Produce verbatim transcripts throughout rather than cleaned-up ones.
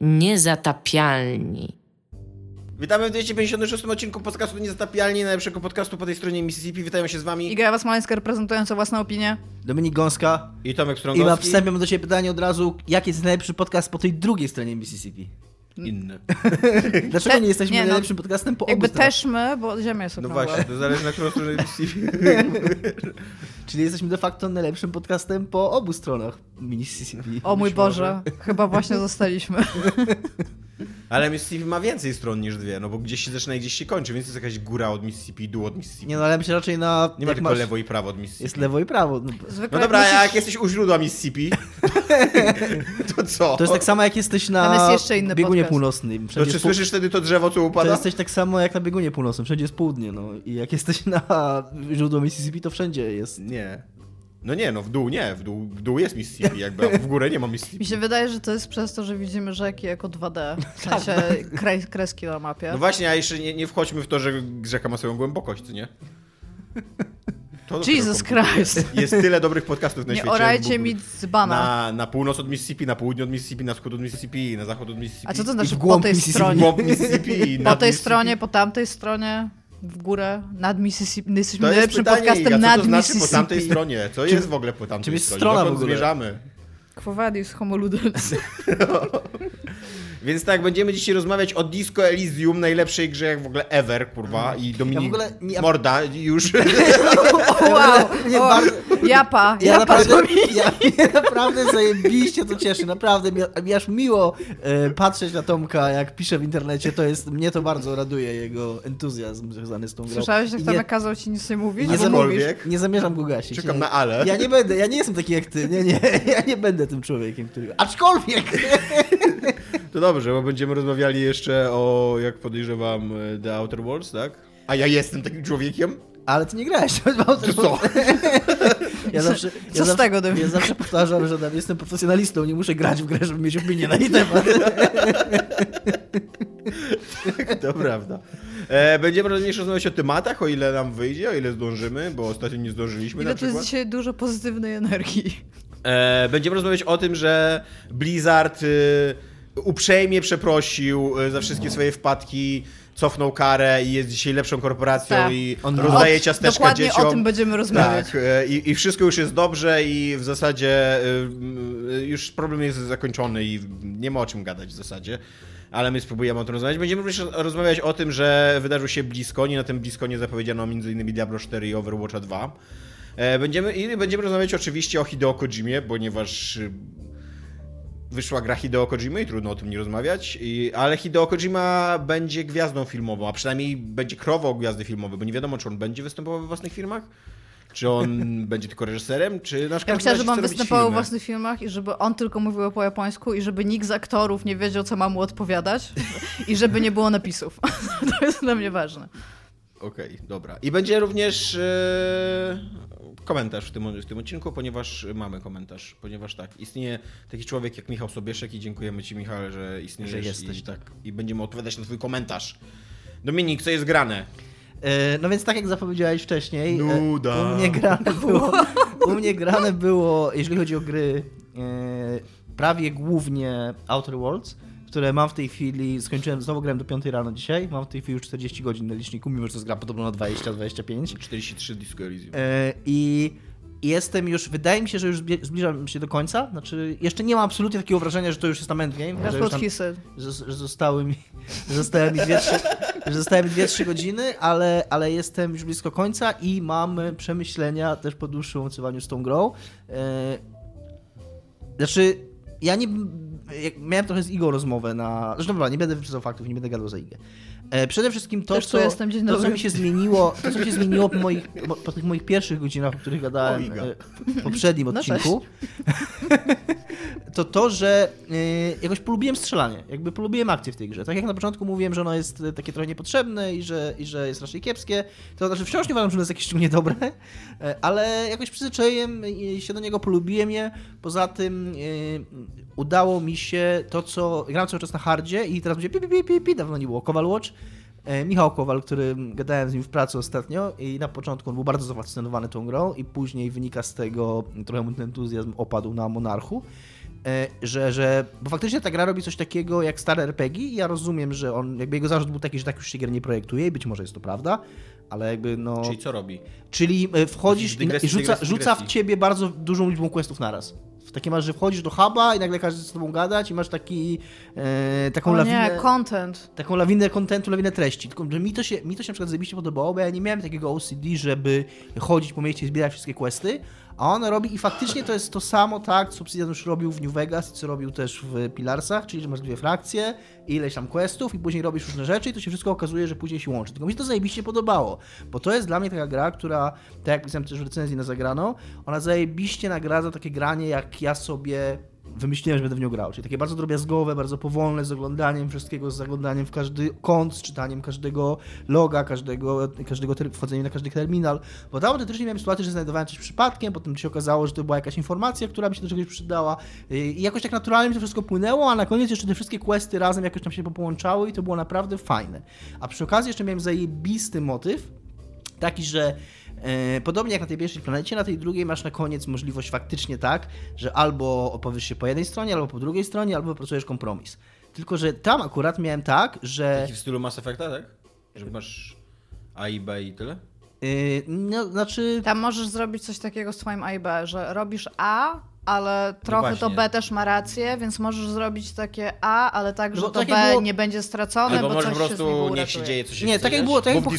Niezatapialni. Witamy w dwieście pięćdziesiątym szóstym odcinku podcastu Niezatapialni, najlepszego podcastu po tej stronie Mississippi. Witają się z wami Igała Smalańska, reprezentująca własną opinię, Dominik Gąska i Tomek Strągowski. I na wstępie mam do ciebie pytanie od razu, jaki jest najlepszy podcast po tej drugiej stronie Mississippi? Inny. Dlaczego Te, nie jesteśmy nie, najlepszym no, podcastem po jakby obu Jakby też my, bo ziemia jest okrągła. No właśnie, to zależy na którą stronę Mississippi. Czyli jesteśmy de facto najlepszym podcastem po obu stronach Mississippi. O mój Boże, może. Chyba właśnie zostaliśmy. Ale Mississippi ma więcej stron niż dwie, no bo gdzieś się zaczyna i gdzieś się kończy, więc jest jakaś góra od Mississippi, dół od Mississippi. Nie no, ale myślę raczej na... Nie ma tylko masz... lewo i prawo od Mississippi. Jest lewo i prawo. No, no dobra, musisz... jak jesteś u źródła Mississippi, to co? To jest tak samo jak jesteś na jest biegunie podcast. północnym. Wszędzie to czy słyszysz pół... wtedy to drzewo, co upada? To jesteś tak samo jak na biegunie północnym, wszędzie jest południe, no. I jak jesteś na źródło Mississippi, to wszędzie jest... Nie. No nie, no w dół nie, w dół, w dół jest Mississippi, jakby, a w górę nie ma Mississippi. Mi się wydaje, że to jest przez to, że widzimy rzeki jako dwa D, w sensie kres, kreski na mapie. No właśnie, a jeszcze nie, nie wchodźmy w to, że rzeka ma swoją głębokość, co nie? To Jesus Christ. Jest tyle dobrych podcastów na nie świecie. Nie orajcie mi dzbana. Na, na północ od Mississippi, na południe od Mississippi, na wschód od Mississippi, na zachód od Mississippi. A co to znaczy po tej stronie? Po tej stronie, po tamtej stronie? W górę, nad Mississippi. Jesteśmy najlepszym podcastem nad Mississippi. To znaczy po tamtej stronie? Co jest w ogóle po tamtej stronie? Dokąd zmierzamy? Quo vadis homo ludens. No. Więc tak, będziemy dzisiaj rozmawiać o Disco Elysium, najlepszej grze jak w ogóle ever, kurwa. I Dominik... Ja w ogóle nie... Morda już. Wow. Japa. Ja naprawdę zajebiście to cieszy. Naprawdę mi aż miło e, patrzeć na Tomka, jak pisze w internecie. To jest, mnie to bardzo raduje, jego entuzjazm związany z tą grą. Słyszałeś, jak Tomek kazał ci nic nie mówić? Nie, zam- nie zamierzam go gasić. Czekam nie. na ale. Ja nie będę, ja nie jestem taki jak ty. Nie, nie. Ja nie będę tym człowiekiem, który... Aczkolwiek... To dobrze, bo będziemy rozmawiali jeszcze o, jak podejrzewam, The Outer Worlds, tak? A ja jestem takim człowiekiem? Ale ty nie grałeś w Outer Worlds. Ja zawsze, co ja z zawsze, tego, Dominik? Ja zawsze powtarzam, że jestem profesjonalistą, nie muszę grać w grę, żeby mieć opinię na jej temat. Tak, to prawda. Będziemy również rozmawiać o tematach, o ile nam wyjdzie, o ile zdążymy, bo ostatnio nie zdążyliśmy. Ile na przykład. To jest dzisiaj dużo pozytywnej energii. Będziemy rozmawiać o tym, że Blizzard... uprzejmie przeprosił za wszystkie swoje wpadki, cofnął karę i jest dzisiaj lepszą korporacją tak. i On rozdaje od, ciasteczka dokładnie dzieciom. Dokładnie o tym będziemy rozmawiać. Tak. I, I wszystko już jest dobrze i w zasadzie już problem jest zakończony i nie ma o czym gadać w zasadzie. Ale my spróbujemy o tym rozmawiać. Będziemy również rozmawiać o tym, że wydarzył się BlizzCon i na tym BlizzConie zapowiedziano m.in. Diablo cztery i Overwatcha dwa. Będziemy, i będziemy rozmawiać oczywiście o Hideo Kojimie, ponieważ... wyszła gra Hideo Kojimy i trudno o tym nie rozmawiać, I, ale Hideo Kojima będzie gwiazdą filmową, a przynajmniej będzie krową gwiazdy filmowej, bo nie wiadomo, czy on będzie występował we własnych filmach, czy on będzie tylko reżyserem, czy na przykład... Ja myślę, żeby on występował filmy. we własnych filmach i żeby on tylko mówił po japońsku i żeby nikt z aktorów nie wiedział, co ma mu odpowiadać i żeby nie było napisów. To jest dla mnie ważne. Okej, okay, dobra. I będzie również yy, komentarz w tym, w tym odcinku, ponieważ mamy komentarz. Ponieważ tak, istnieje taki człowiek jak Michał Sobieszek i dziękujemy ci, Michał, że istniejesz. Że jesteś. I, tak, I będziemy odpowiadać na twój komentarz. Dominik, co jest grane? Yy, no więc tak jak zapowiedziałeś wcześniej, Nuda. Yy, u mnie grane było, u mnie grane było, jeżeli chodzi o gry, yy, prawie głównie Outer Worlds, które mam w tej chwili, skończyłem, znowu grałem do piątej rano dzisiaj, mam w tej chwili już czterdzieści godzin na liczniku, mimo że to jest gra podobno na dwadzieścia dwadzieścia pięć. czterdzieści trzy Disco Elysium. I jestem już, wydaje mi się, że już zbliżam się do końca, znaczy jeszcze nie mam absolutnie takiego wrażenia, że to już jest tam endgame, że, już tam, że, że zostały mi, że zostały mi dwie trzy godziny, ale, ale jestem już blisko końca i mam przemyślenia też po dłuższym obcowaniu z tą grą. Znaczy... Ja nie... Miałem trochę z Igą rozmowę na... Zresztą dobra, nie będę wyprzedzał faktów, nie będę gadał za Igę. E, przede wszystkim to, co, jestem, to co mi się zmieniło, to, co się zmieniło po, moich, po tych moich pierwszych godzinach, o których gadałem e, w poprzednim odcinku, no to to, że e, jakoś polubiłem strzelanie, jakby polubiłem akcję w tej grze. Tak jak na początku mówiłem, że ono jest takie trochę niepotrzebne i że, i że jest raczej kiepskie, to znaczy wciąż nie uważam, że ono jest jakieś szczególnie dobre, e, ale jakoś przyzwyczaiłem i się do niego polubiłem je. Poza tym e, udało mi się to, co... Grałem cały czas na hardzie i teraz będzie pi, pi, pi, pi, pi, dawno nie było. Kowal Watch. E, Michał Kowal, który gadałem z nim w pracy ostatnio i na początku on był bardzo zafascynowany tą grą i później wynika z tego trochę mu ten entuzjazm opadł na Monarchu. Że, że, bo faktycznie ta gra robi coś takiego jak stare er pe gie i ja rozumiem, że on, jakby jego zarzut był taki, że tak już się gier nie projektuje i być może jest to prawda, ale jakby no... Czyli co robi? Czyli wchodzisz dygresji, i rzuca, dygresji, rzuca w ciebie bardzo dużą liczbą questów naraz. W takim razie, że wchodzisz do huba i nagle każdy z tobą gadać i masz taki, e, taką o lawinę... nie, content. Taką lawinę contentu, lawinę treści. Tylko, że mi to się, mi to się na przykład zajebiście podobało, bo ja nie miałem takiego O C D, żeby chodzić po mieście i zbierać wszystkie questy, a on robi i faktycznie to jest to samo, tak, co Obsidian już robił w New Vegas i co robił też w Pilarsach, czyli że masz dwie frakcje, ileś tam questów i później robisz różne rzeczy i to się wszystko okazuje, że później się łączy. Tylko mi się to zajebiście podobało, bo to jest dla mnie taka gra, która, tak jak pisałem też w recenzji na Zagrano, ona zajebiście nagradza takie granie, jak ja sobie wymyśliłem, że będę w nią grał. Czyli takie bardzo drobiazgowe, bardzo powolne, z oglądaniem wszystkiego, z zaglądaniem w każdy kąt, z czytaniem każdego loga, każdego, każdego ter- wchodzeniem na każdy terminal. Bo tam autentycznie miałem sytuację, że znajdowałem coś przypadkiem, potem się okazało, że to była jakaś informacja, która mi się do czegoś przydała i jakoś tak naturalnie mi to wszystko płynęło, a na koniec jeszcze te wszystkie questy razem jakoś tam się połączały i to było naprawdę fajne. A przy okazji jeszcze miałem zajebisty motyw, taki, że podobnie jak na tej pierwszej planecie, na tej drugiej masz na koniec możliwość faktycznie tak, że albo opowiesz się po jednej stronie, albo po drugiej stronie, albo wypracujesz kompromis. Tylko, że tam akurat miałem tak, że... Taki w stylu Mass Effecta, tak? Że masz A i B i tyle? Yy, no, znaczy... Tam możesz zrobić coś takiego z twoim A i B, że robisz A... ale trochę no to B też ma rację, więc możesz zrobić takie A, ale tak, że no to tak B było... nie będzie stracone, albo bo coś się z niego uratuje. Albo niech się dzieje, coś się nie, tak jak było, tak jak, po,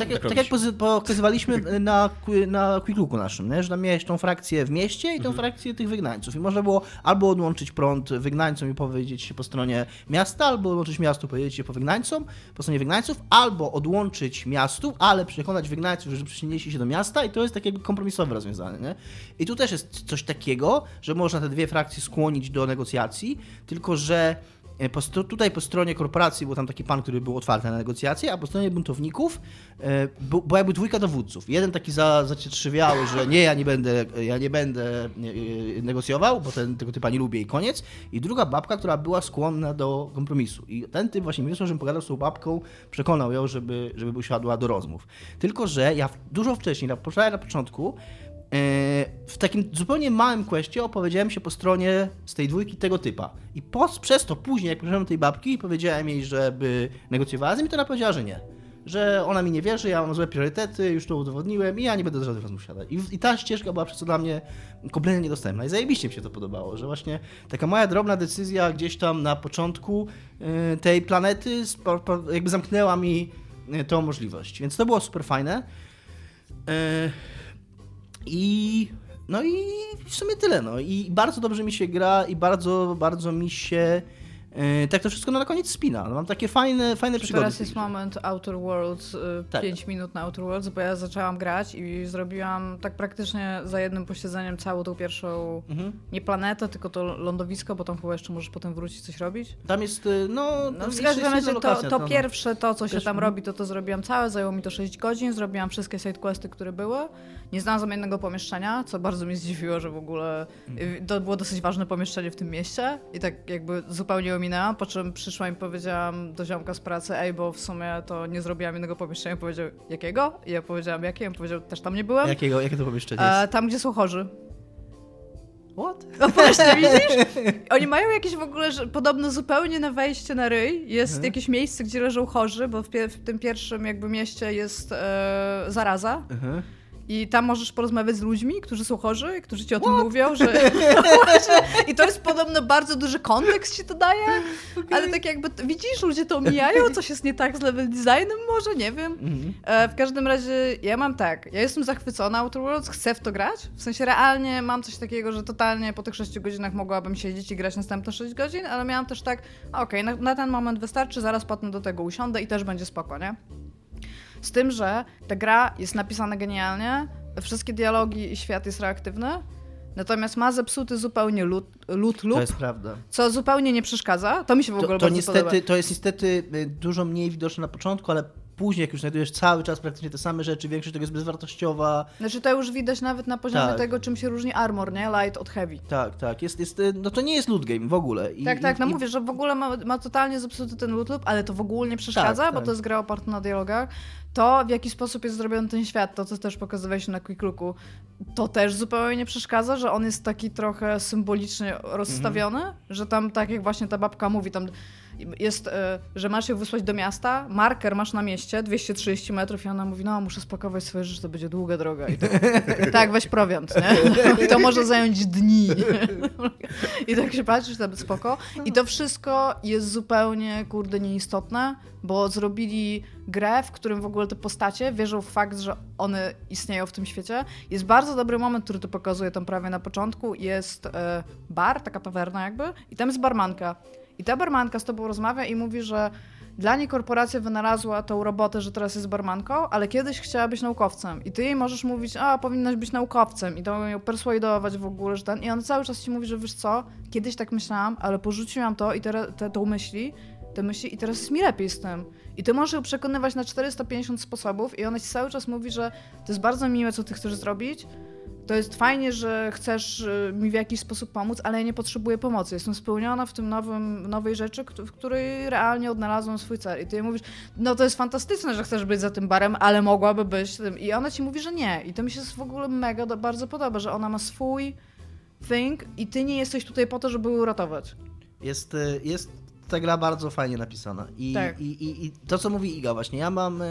tak, tak, tak jak pokazywaliśmy na, na Quick Looku naszym, nie? Że tam miałeś tą frakcję w mieście i tą mhm. frakcję tych wygnańców i można było albo odłączyć prąd wygnańcom i powiedzieć się po stronie miasta, albo odłączyć miasto i powiedzieć się po wygnańcom, po stronie wygnańców, albo odłączyć miastu, ale przekonać wygnańców, że przynieśli się do miasta i to jest takie kompromisowe rozwiązanie, nie? I tu też jest coś takiego, że można te dwie frakcje skłonić do negocjacji, tylko że po st- tutaj po stronie korporacji był tam taki pan, który był otwarty na negocjacje, a po stronie buntowników e, b- była jakby dwójka dowódców. Jeden taki za- zacietrzewiały, że nie, ja nie będę, ja nie będę negocjował, bo ten, tego typa nie lubię i koniec. I druga babka, która była skłonna do kompromisu. I ten typ właśnie mi wysłał, żebym pogadał z tą babką, przekonał ją, żeby, żeby usiadła do rozmów. Tylko że ja dużo wcześniej, na, na początku, w takim zupełnie małym kwestii opowiedziałem się po stronie z tej dwójki tego typa. I po, przez to później, jak poszedłem do tej babki i powiedziałem jej, żeby negocjowała z nim, to ona powiedziała, że nie. Że ona mi nie wierzy, ja mam złe priorytety, już to udowodniłem i ja nie będę do żadnych rozmów siadać. I, I ta ścieżka była przez to dla mnie kompletnie niedostępna. I zajebiście mi się to podobało, że właśnie taka moja drobna decyzja gdzieś tam na początku yy, tej planety sp- jakby zamknęła mi yy, tą możliwość. Więc to było super fajne. Yy... I no i w sumie tyle, no i bardzo dobrze mi się gra i bardzo, bardzo mi się yy, tak to wszystko no, na koniec spina. No, mam takie fajne, fajne przygody. Teraz jest moment Outer Worlds, tak. pięć minut na Outer Worlds, bo ja zaczęłam grać i zrobiłam tak praktycznie za jednym posiedzeniem całą tą pierwszą, mhm. nie planetę, tylko to lądowisko, bo tam chyba jeszcze możesz potem wrócić, coś robić. Tam jest, no... no w każdym razie to, to no. pierwsze to, co się Też, tam m- robi, to to zrobiłam całe, zajęło mi to sześć godzin, zrobiłam wszystkie sidequesty, które były. Nie znalazłam jednego pomieszczenia, co bardzo mnie zdziwiło, że w ogóle to było dosyć ważne pomieszczenie w tym mieście i tak jakby zupełnie ominęłam, po czym przyszłam i powiedziałam do ziomka z pracy, ej, bo w sumie to nie zrobiłam jednego pomieszczenia, powiedział, jakiego? I ja powiedziałam, jakie? I on powiedział, też tam nie byłem. Jakiego? Jakie to pomieszczenie jest? E, tam, gdzie są chorzy. What? No właśnie, widzisz? Oni mają jakieś w ogóle, że podobno zupełnie na wejście na ryj jest mhm. jakieś miejsce, gdzie leżą chorzy, bo w, pie- w tym pierwszym jakby mieście jest e, zaraza. Mhm. I tam możesz porozmawiać z ludźmi, którzy są chorzy, którzy ci o What? tym mówią, że... I to jest podobno bardzo duży kontekst ci to daje, okay. ale tak jakby widzisz, ludzie to omijają, coś jest nie tak z level designem może, nie wiem. Mm-hmm. W każdym razie ja mam tak, ja jestem zachwycona Outer Worlds, chcę w to grać, w sensie realnie mam coś takiego, że totalnie po tych sześciu godzinach mogłabym siedzieć i grać następne sześć godzin, ale miałam też tak, okej, okay, na, na ten moment wystarczy, zaraz potem do tego usiądę i też będzie spoko, nie? Z tym, że ta gra jest napisana genialnie, wszystkie dialogi i świat jest reaktywny, natomiast ma zepsuty zupełnie loot loop, to jest prawda. Co zupełnie nie przeszkadza, to mi się w ogóle to, to bardzo niestety, podoba. To jest niestety dużo mniej widoczne na początku, ale później, jak już znajdujesz cały czas praktycznie te same rzeczy, większość tego jest bezwartościowa. Znaczy to już widać nawet na poziomie tak. tego, czym się różni armor, nie? Light od heavy. Tak, tak. Jest, jest, no to nie jest loot game w ogóle. I, tak, i, tak. No i... mówię, że w ogóle ma, ma totalnie zepsuty ten loot loop, ale to w ogóle nie przeszkadza, tak, bo tak. to jest gra oparta na dialogach. To, w jaki sposób jest zrobiony ten świat, to co też pokazywałeś na Quick Looku, to też zupełnie nie przeszkadza, że on jest taki trochę symbolicznie rozstawiony, mm-hmm. że tam, tak jak właśnie ta babka mówi, tam jest, że masz ją wysłać do miasta, marker masz na mieście, dwieście trzydzieści metrów i ona mówi, no muszę spakować swoje rzeczy, to będzie długa droga. I tak, tak, weź prowiant, nie? I to może zająć dni. I tak się patrzysz, to będzie spoko. I to wszystko jest zupełnie, kurde, nieistotne, bo zrobili grę, w którym w ogóle te postacie wierzą w fakt, że one istnieją w tym świecie. Jest bardzo dobry moment, który to pokazuje tam prawie na początku. Jest bar, taka tawerna jakby, i tam jest barmanka. I ta barmanka z tobą rozmawia i mówi, że dla niej korporacja wynalazła tą robotę, że teraz jest barmanką, ale kiedyś chciała być naukowcem. I ty jej możesz mówić, a powinnaś być naukowcem. I to ją perswajdować w ogóle, że ten... I ona cały czas ci mówi, że wiesz co, kiedyś tak myślałam, ale porzuciłam to i te, te, tą myśli, te myśli i teraz jest mi lepiej z tym. I ty możesz ją przekonywać na czterysta pięćdziesiąt sposobów i ona ci cały czas mówi, że to jest bardzo miłe, co ty chcesz zrobić. To jest fajnie, że chcesz mi w jakiś sposób pomóc, ale ja nie potrzebuję pomocy. Jestem spełniona w tym nowym, nowej rzeczy, w której realnie odnalazłam swój cel. I ty jej mówisz, no to jest fantastyczne, że chcesz być za tym barem, ale mogłaby być tym. I ona ci mówi, że nie. I to mi się w ogóle mega bardzo podoba, że ona ma swój thing i ty nie jesteś tutaj po to, żeby ją uratować. Jest, jest ta gra bardzo fajnie napisana. I, tak. i, i, i to, co mówi Iga właśnie, ja mam...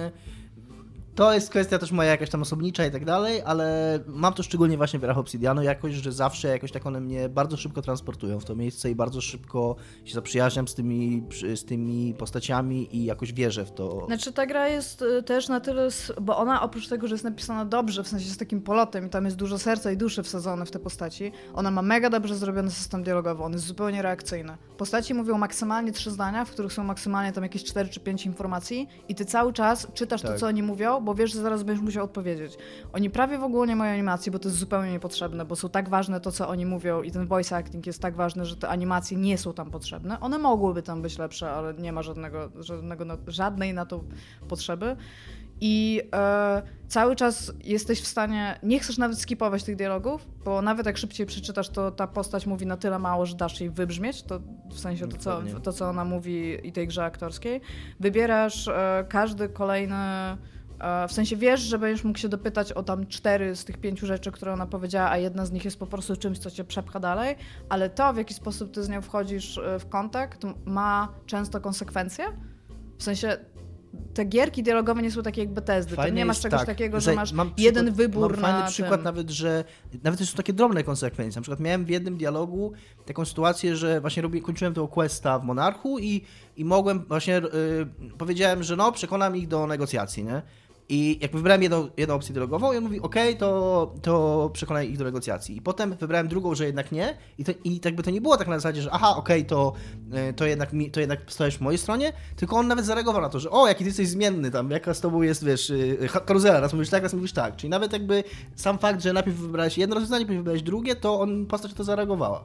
To jest kwestia też moja jakaś tam osobnicza i tak dalej, ale mam to szczególnie właśnie w grach Obsidianu jakoś, że zawsze jakoś tak one mnie bardzo szybko transportują w to miejsce i bardzo szybko się zaprzyjaźniam z tymi, z tymi postaciami i jakoś wierzę w to. Znaczy ta gra jest też na tyle, bo ona oprócz tego, że jest napisana dobrze, w sensie z takim polotem i tam jest dużo serca i duszy wsadzone w te postaci, ona ma mega dobrze zrobiony system dialogowy, on jest zupełnie reakcyjny. Postaci mówią maksymalnie trzy zdania, w których są maksymalnie tam jakieś cztery czy pięć informacji i ty cały czas czytasz tak. to, co oni mówią, bo wiesz, że zaraz będziesz musiał odpowiedzieć. Oni prawie w ogóle nie mają animacji, bo to jest zupełnie niepotrzebne, bo są tak ważne to, co oni mówią i ten voice acting jest tak ważny, że te animacje nie są tam potrzebne. One mogłyby tam być lepsze, ale nie ma żadnego, żadnego żadnej na to potrzeby. I e, cały czas jesteś w stanie, nie chcesz nawet skipować tych dialogów, bo nawet jak szybciej przeczytasz, to ta postać mówi na tyle mało, że dasz jej wybrzmieć, to w sensie to, co, to, co ona mówi i tej grze aktorskiej. Wybierasz e, każdy kolejny... W sensie wiesz, że będziesz mógł się dopytać o tam cztery z tych pięciu rzeczy, które ona powiedziała, a jedna z nich jest po prostu czymś, co cię przepcha dalej, ale to, w jaki sposób ty z nią wchodzisz w kontakt, ma często konsekwencje. W sensie te gierki dialogowe nie są takie jak Bethesdy. Ty nie masz czegoś tak. takiego, że masz mam jeden przykład, wybór mam na fajny przykład tym. Nawet, że nawet są takie drobne konsekwencje. Na przykład miałem w jednym dialogu taką sytuację, że właśnie robię, kończyłem tego questa w Monarchu i, i mogłem właśnie, yy, powiedziałem, że no przekonam ich do negocjacji, nie? I jak wybrałem jedną, jedną opcję dialogową i on mówi, okej, okay, to, to przekonaj ich do negocjacji. I potem wybrałem drugą, że jednak nie. I, to, i tak by to nie było tak na zasadzie, że aha, okej, okay, to, to, jednak mi, to jednak stoisz po mojej stronie, tylko on nawet zareagował na to, że o, jaki ty jesteś zmienny tam, jaka z tobą jest, wiesz, karuzela, raz mówisz tak, raz mówisz tak. Czyli nawet jakby sam fakt, że najpierw wybrałeś jedno rozwiązanie, później wybrałeś drugie, to on postać to zareagowała.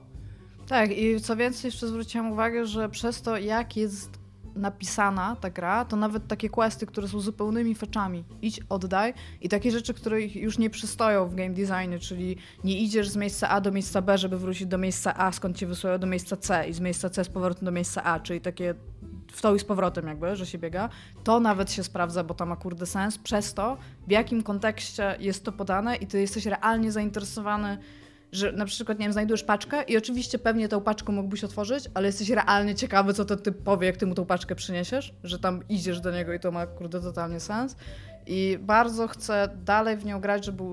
Tak, i co więcej, jeszcze zwróciłam uwagę, że przez to, jak jest napisana ta gra, to nawet takie questy, które są zupełnymi feczami, idź, oddaj i takie rzeczy, które już nie przystoją w game designie, czyli nie idziesz z miejsca A do miejsca B, żeby wrócić do miejsca A, skąd cię wysyłają do miejsca C i z miejsca C z powrotem do miejsca A, czyli takie w to i z powrotem jakby, że się biega, to nawet się sprawdza, bo to ma kurde sens przez to, w jakim kontekście jest to podane i ty jesteś realnie zainteresowany, że na przykład, nie wiem, znajdujesz paczkę i oczywiście pewnie tą paczkę mógłbyś otworzyć, ale jesteś realnie ciekawy, co ten typ powie, jak ty mu tą paczkę przyniesiesz, że tam idziesz do niego i to ma, kurde, totalnie sens. I bardzo chcę dalej w nią grać, żeby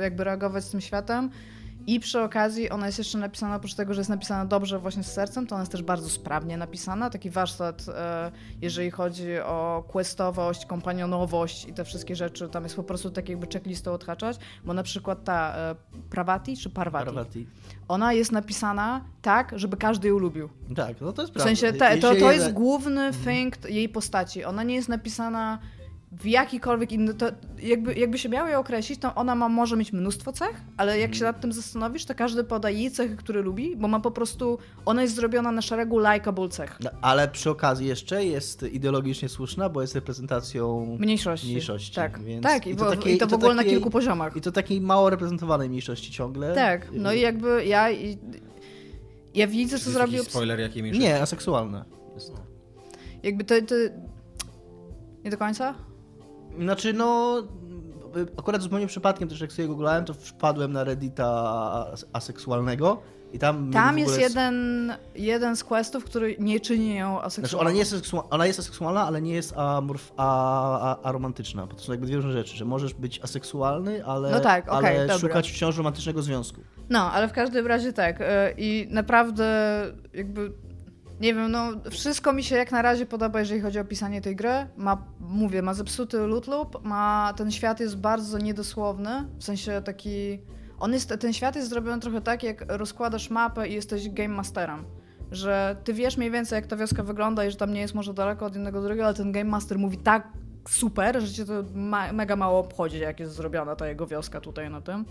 jakby reagować z tym światem. I przy okazji ona jest jeszcze napisana, oprócz tego, że jest napisana dobrze właśnie z sercem, to ona jest też bardzo sprawnie napisana. Taki warsztat, jeżeli chodzi o questowość, kompanionowość i te wszystkie rzeczy, tam jest po prostu tak jakby checklistą odhaczać, bo na przykład ta Pravati czy Parvati, Parvati. Ona jest napisana tak, żeby każdy ją lubił. Tak, no to jest prawda. W sensie te, to, to jest główny thing jej postaci. Ona nie jest napisana w jakikolwiek inny, to jakby, jakby się miało je określić, to ona ma, może mieć mnóstwo cech, ale jak mm. się nad tym zastanowisz, to każdy poda jej cechy, które lubi, bo ma po prostu, ona jest zrobiona na szeregu likeable cech. No, ale przy okazji jeszcze jest ideologicznie słuszna, bo jest reprezentacją mniejszości. mniejszości tak, więc... tak i, I, to bo, takie, i to w ogóle to takie, na kilku poziomach. I to takiej mało reprezentowanej mniejszości ciągle. Tak, no i jakby ja... I, ja widzę, czy co zrobił... spoiler jakiej mniejszości? Nie, aseksualne. Jest. Jakby to... to... Nie do końca? Znaczy, no... Akurat zupełnie przypadkiem też, jak sobie googlałem, to wpadłem na Reddita aseksualnego i tam... Tam jest, jest jeden, jeden z questów, który nie czyni ją aseksualną. Znaczy, ona, nie jest aseksual... ona jest aseksualna, ale nie jest amorf... a, a, aromantyczna. To są jakby dwie różne rzeczy, że możesz być aseksualny, ale, no tak, okay, ale szukać wciąż romantycznego związku. No, ale w każdym razie tak. I naprawdę jakby... Nie wiem, no wszystko mi się jak na razie podoba, jeżeli chodzi o pisanie tej gry. Ma, mówię, ma zepsuty loot-loop, ma, ten świat jest bardzo niedosłowny, w sensie taki... On jest, ten świat jest zrobiony trochę tak, jak rozkładasz mapę i jesteś game masterem. Że ty wiesz mniej więcej, jak ta wioska wygląda i że tam nie jest może daleko od jednego do drugiego, ale ten game master mówi tak super, że cię to ma, mega mało obchodzi, jak jest zrobiona ta jego wioska tutaj na tym.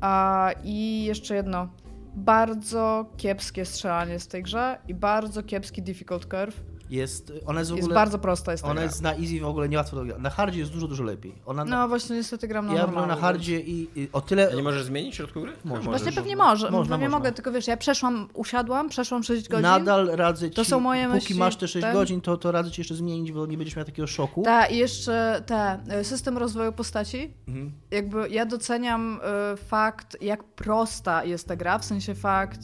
A, i jeszcze jedno. Bardzo kiepskie strzelanie z tej grze i bardzo kiepski difficult curve. Jest, ona jest, w ogóle, jest bardzo prosta. Jest ona gra. Jest na easy w ogóle niełatwo do grać. Na hardzie jest dużo, dużo lepiej. Ona na... No właśnie, niestety gram na ja normalu. Ja na hardzie i, i o tyle... A nie możesz zmienić w środku gry? Może. Właśnie pewnie może. Można, pewnie można. Mogę, tylko wiesz, ja przeszłam, usiadłam, przeszłam sześć godzin. Nadal radzę ci, to są moje póki myśli, masz te sześć ten... godzin, to, to radzę ci jeszcze zmienić, bo nie będziesz miał takiego szoku. Tak, i jeszcze te, system rozwoju postaci. Mhm. Jakby ja doceniam y, fakt, jak prosta jest ta gra, w sensie fakt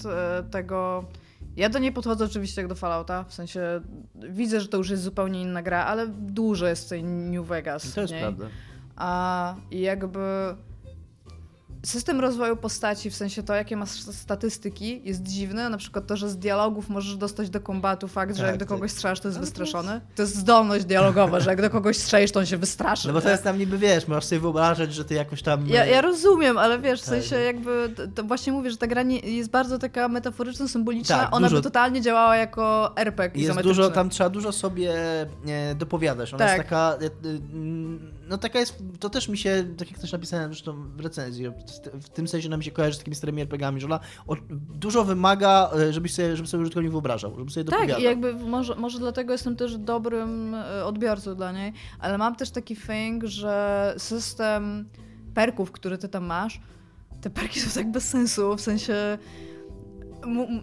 y, tego... Ja do niej podchodzę oczywiście jak do Fallouta, w sensie widzę, że to już jest zupełnie inna gra, ale dużo jest w tej New Vegas. To jest prawda. A jakby system rozwoju postaci, w sensie to, jakie masz statystyki, jest dziwny. Na przykład to, że z dialogów możesz dostać do kombatu fakt, że tak, jak do kogoś strzelasz, to jest wystraszony. To jest zdolność dialogowa, że jak do kogoś strzelisz, to on się wystraszy. No bo to jest tam niby, wiesz, możesz sobie wyobrażać, że ty jakoś tam... Ja, ja rozumiem, ale wiesz, w sensie jakby... To właśnie mówię, że ta gra nie, jest bardzo taka metaforyczna, symboliczna. Tak, ona dużo, by totalnie działała jako er pe gie jest dużo, tam trzeba dużo sobie dopowiadać. Ona tak. jest taka... No taka jest... To też mi się, tak jak też napisałem zresztą w recenzji, w tym sensie nam się kojarzy z takimi starymi er pe gie ami, że ona dużo wymaga, żebyś sobie, żeby sobie użytkownik wyobrażał, żeby sobie dopowiadał. Tak, i jakby może, może dlatego jestem też dobrym odbiorcą dla niej, ale mam też taki thing, że system perków, który ty tam masz, te perki są tak bez sensu, w sensie...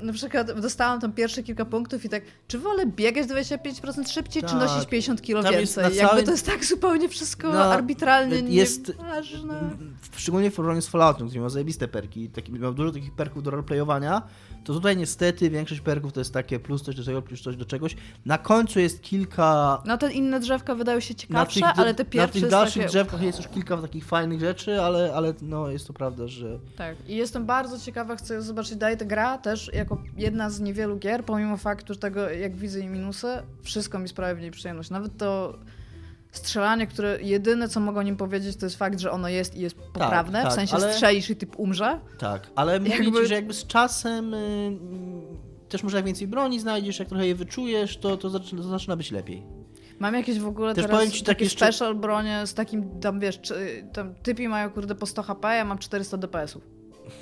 Na przykład dostałam tam pierwsze kilka punktów i tak, czy wolę biegać dwadzieścia pięć procent szybciej, tak. czy nosić pięćdziesiąt kilo tam więcej? Jakby całym... to jest tak zupełnie wszystko no, arbitralnie jest... nieważne. Szczególnie w porównaniu z Falloutem, gdzie miał zajebiste perki, taki, miał dużo takich perków do roleplayowania, to tutaj niestety większość perków to jest takie plus coś do tego, plus coś do czegoś. Na końcu jest kilka... No te inne drzewka wydają się ciekawsze, tych, ale te pierwsze... Na tych dalszych takie... drzewkach jest już kilka takich fajnych rzeczy, ale, ale no jest to prawda, że... Tak, i jestem bardzo ciekawa, chcę zobaczyć dalej tę gra, też jako jedna z niewielu gier, pomimo faktu, że tego jak widzę i minusy, wszystko mi sprawia w niej przyjemność. Nawet to strzelanie, które jedyne co mogą nim powiedzieć, to jest fakt, że ono jest i jest poprawne, tak, tak, w sensie ale... strzelisz i typ umrze. Tak, ale mówię jakby... ci, że jakby z czasem yy, też może jak więcej broni znajdziesz, jak trochę je wyczujesz, to, to, zaczyna, to zaczyna być lepiej. Mam jakieś w ogóle też teraz takie special jeszcze... bronie z takim, tam wiesz, czy, tam typi mają kurde po sto ha pe, ja mam czterysta de pe esów.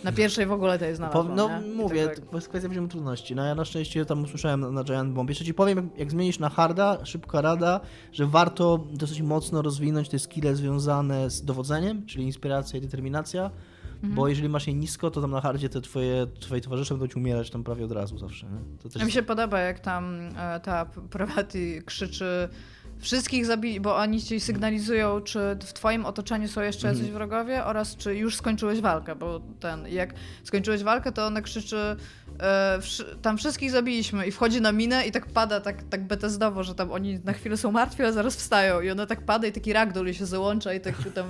Na pierwszej w ogóle tej znalazłem. No nie? mówię, tak, tak. to jest kwestia poziomu trudności. No ja na szczęście tam usłyszałem na Giant Bomb. Jeszcze ci powiem, jak, jak zmienisz na harda, szybka rada, że warto dosyć mocno rozwinąć te skille związane z dowodzeniem, czyli inspiracja i determinacja, mhm. bo jeżeli masz je nisko, to tam na hardzie te twoje, twoje towarzysze będą ci umierać tam prawie od razu zawsze. To też... Mi się podoba, jak tam ta Parvati krzyczy wszystkich zabili, bo oni ci sygnalizują, czy w twoim otoczeniu są jeszcze jacyś mhm. wrogowie oraz czy już skończyłeś walkę, bo ten, jak skończyłeś walkę, to ona krzyczy e, wszy- tam wszystkich zabiliśmy i wchodzi na minę i tak pada, tak, tak betezdowo, że tam oni na chwilę są martwi, ale zaraz wstają i ona tak pada i taki ragdoll i się załącza i tak tam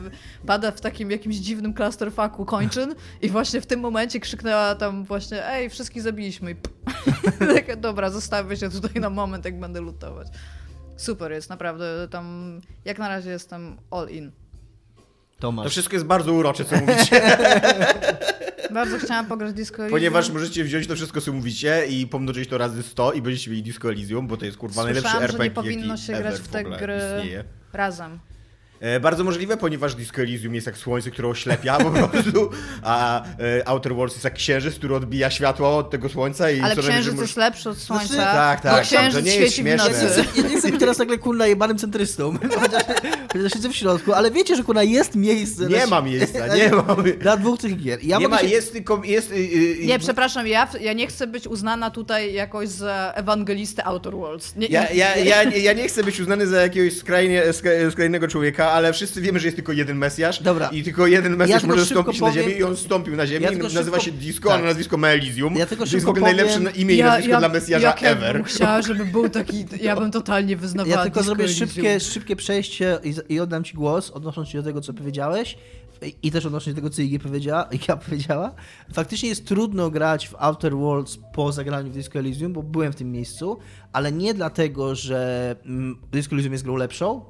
pada w takim jakimś dziwnym clusterfucku kończyn i właśnie w tym momencie krzyknęła tam właśnie ej, wszystkich zabiliśmy i tak, dobra, zostawię się tutaj na moment, jak będę lutować. Super jest, naprawdę, tam jak na razie jestem all in. Tomasz. To wszystko jest bardzo urocze, co mówicie. Bardzo chciałam pograć Disco Elysium. Ponieważ możecie wziąć to wszystko, co mówicie i pomnożyć to razy sto i będziecie mieli Disco Elysium, bo to jest kurwa najlepszy er pe gie, jaki ever w ogóle istnieje. Słyszałam, że nie powinno się grać w te gry razem. Bardzo możliwe, ponieważ Disco Elysium jest jak słońce, które oślepia po prostu, a Outer Worlds jest jak księżyc, który odbija światło od tego słońca. I ale co księżyc jest lepszy od słońca. Znaczy, tak, tak. Księżyc to nie jest śmieszne. Ja nie chcę być teraz nagle kurna jebanym centrystą. Chociaż siedzę w środku, ale wiecie, że kurna jest miejsce. Nie ma miejsca, nie mamy. Dla dwóch tych gier. Ja nie ma, się... jest, jest... Nie, przepraszam, ja, ja nie chcę być uznana tutaj jakoś za ewangelistę Outer Worlds. Nie, ja, ja, ja, ja nie chcę być uznany za jakiegoś skrajnie, skrajnego człowieka, ale wszyscy wiemy, że jest tylko jeden Mesjasz. Dobra. I tylko jeden Mesjasz ja może stąpić powiem... na ziemię i on stąpił na ziemię ja i nazywa szybko... się Disco, tak. A na nazwisko ma Elysium. Ja tylko to jest w ogóle powiem... najlepsze imię i ja, nazwisko ja, dla Mesjasza jak ever. Ja bym chciała, żeby był taki... Ja bym totalnie wyznawała ja tylko Disco zrobię szybkie, szybkie przejście i, i oddam ci głos, odnosząc się do tego, co powiedziałeś. I też odnośnie do tego, co Iggy powiedziała, Iga powiedziała, faktycznie jest trudno grać w Outer Worlds po zagraniu w Disco Elysium, bo byłem w tym miejscu, ale nie dlatego, że Disco Elysium jest grą lepszą.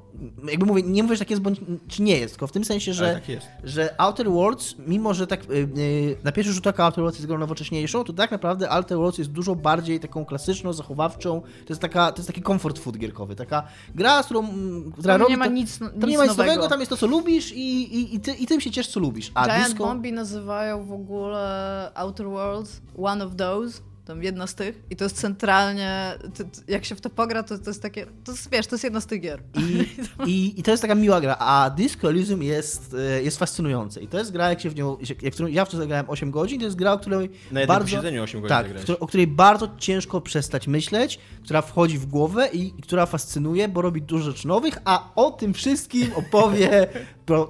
Jakby mówię, nie mówię, że tak jest, bądź, czy nie jest, tylko w tym sensie, że, tak że Outer Worlds, mimo że tak yy, na pierwszy rzut oka Outer Worlds jest grą nowocześniejszą, to tak naprawdę Outer Worlds jest dużo bardziej taką klasyczną, zachowawczą. To jest, taka, to jest taki comfort food gierkowy, taka gra, z którą... Która tam robi, nie ma nic, tam nic tam nie ma nic nowego. nowego, tam jest to, co lubisz i, i, i, ty, i tym się ciesz, co lubisz. A Giant disco... Bombi nazywają w ogóle Outer Worlds one of those. Tam jedna z tych i to jest centralnie, to, to, jak się w to pogra, to, to jest takie, to jest, wiesz, to jest jedna z tych gier. I, i, i to jest taka miła gra, a Disco Elysium jest, jest fascynujące i to jest gra, jak się w nią, jak, ja w to zagrałem osiem godzin, to jest gra, o której na bardzo, posiedzeniu osiem godzin tak, w to, o której bardzo ciężko przestać myśleć, która wchodzi w głowę i, i która fascynuje, bo robi dużo rzeczy nowych, a o tym wszystkim opowie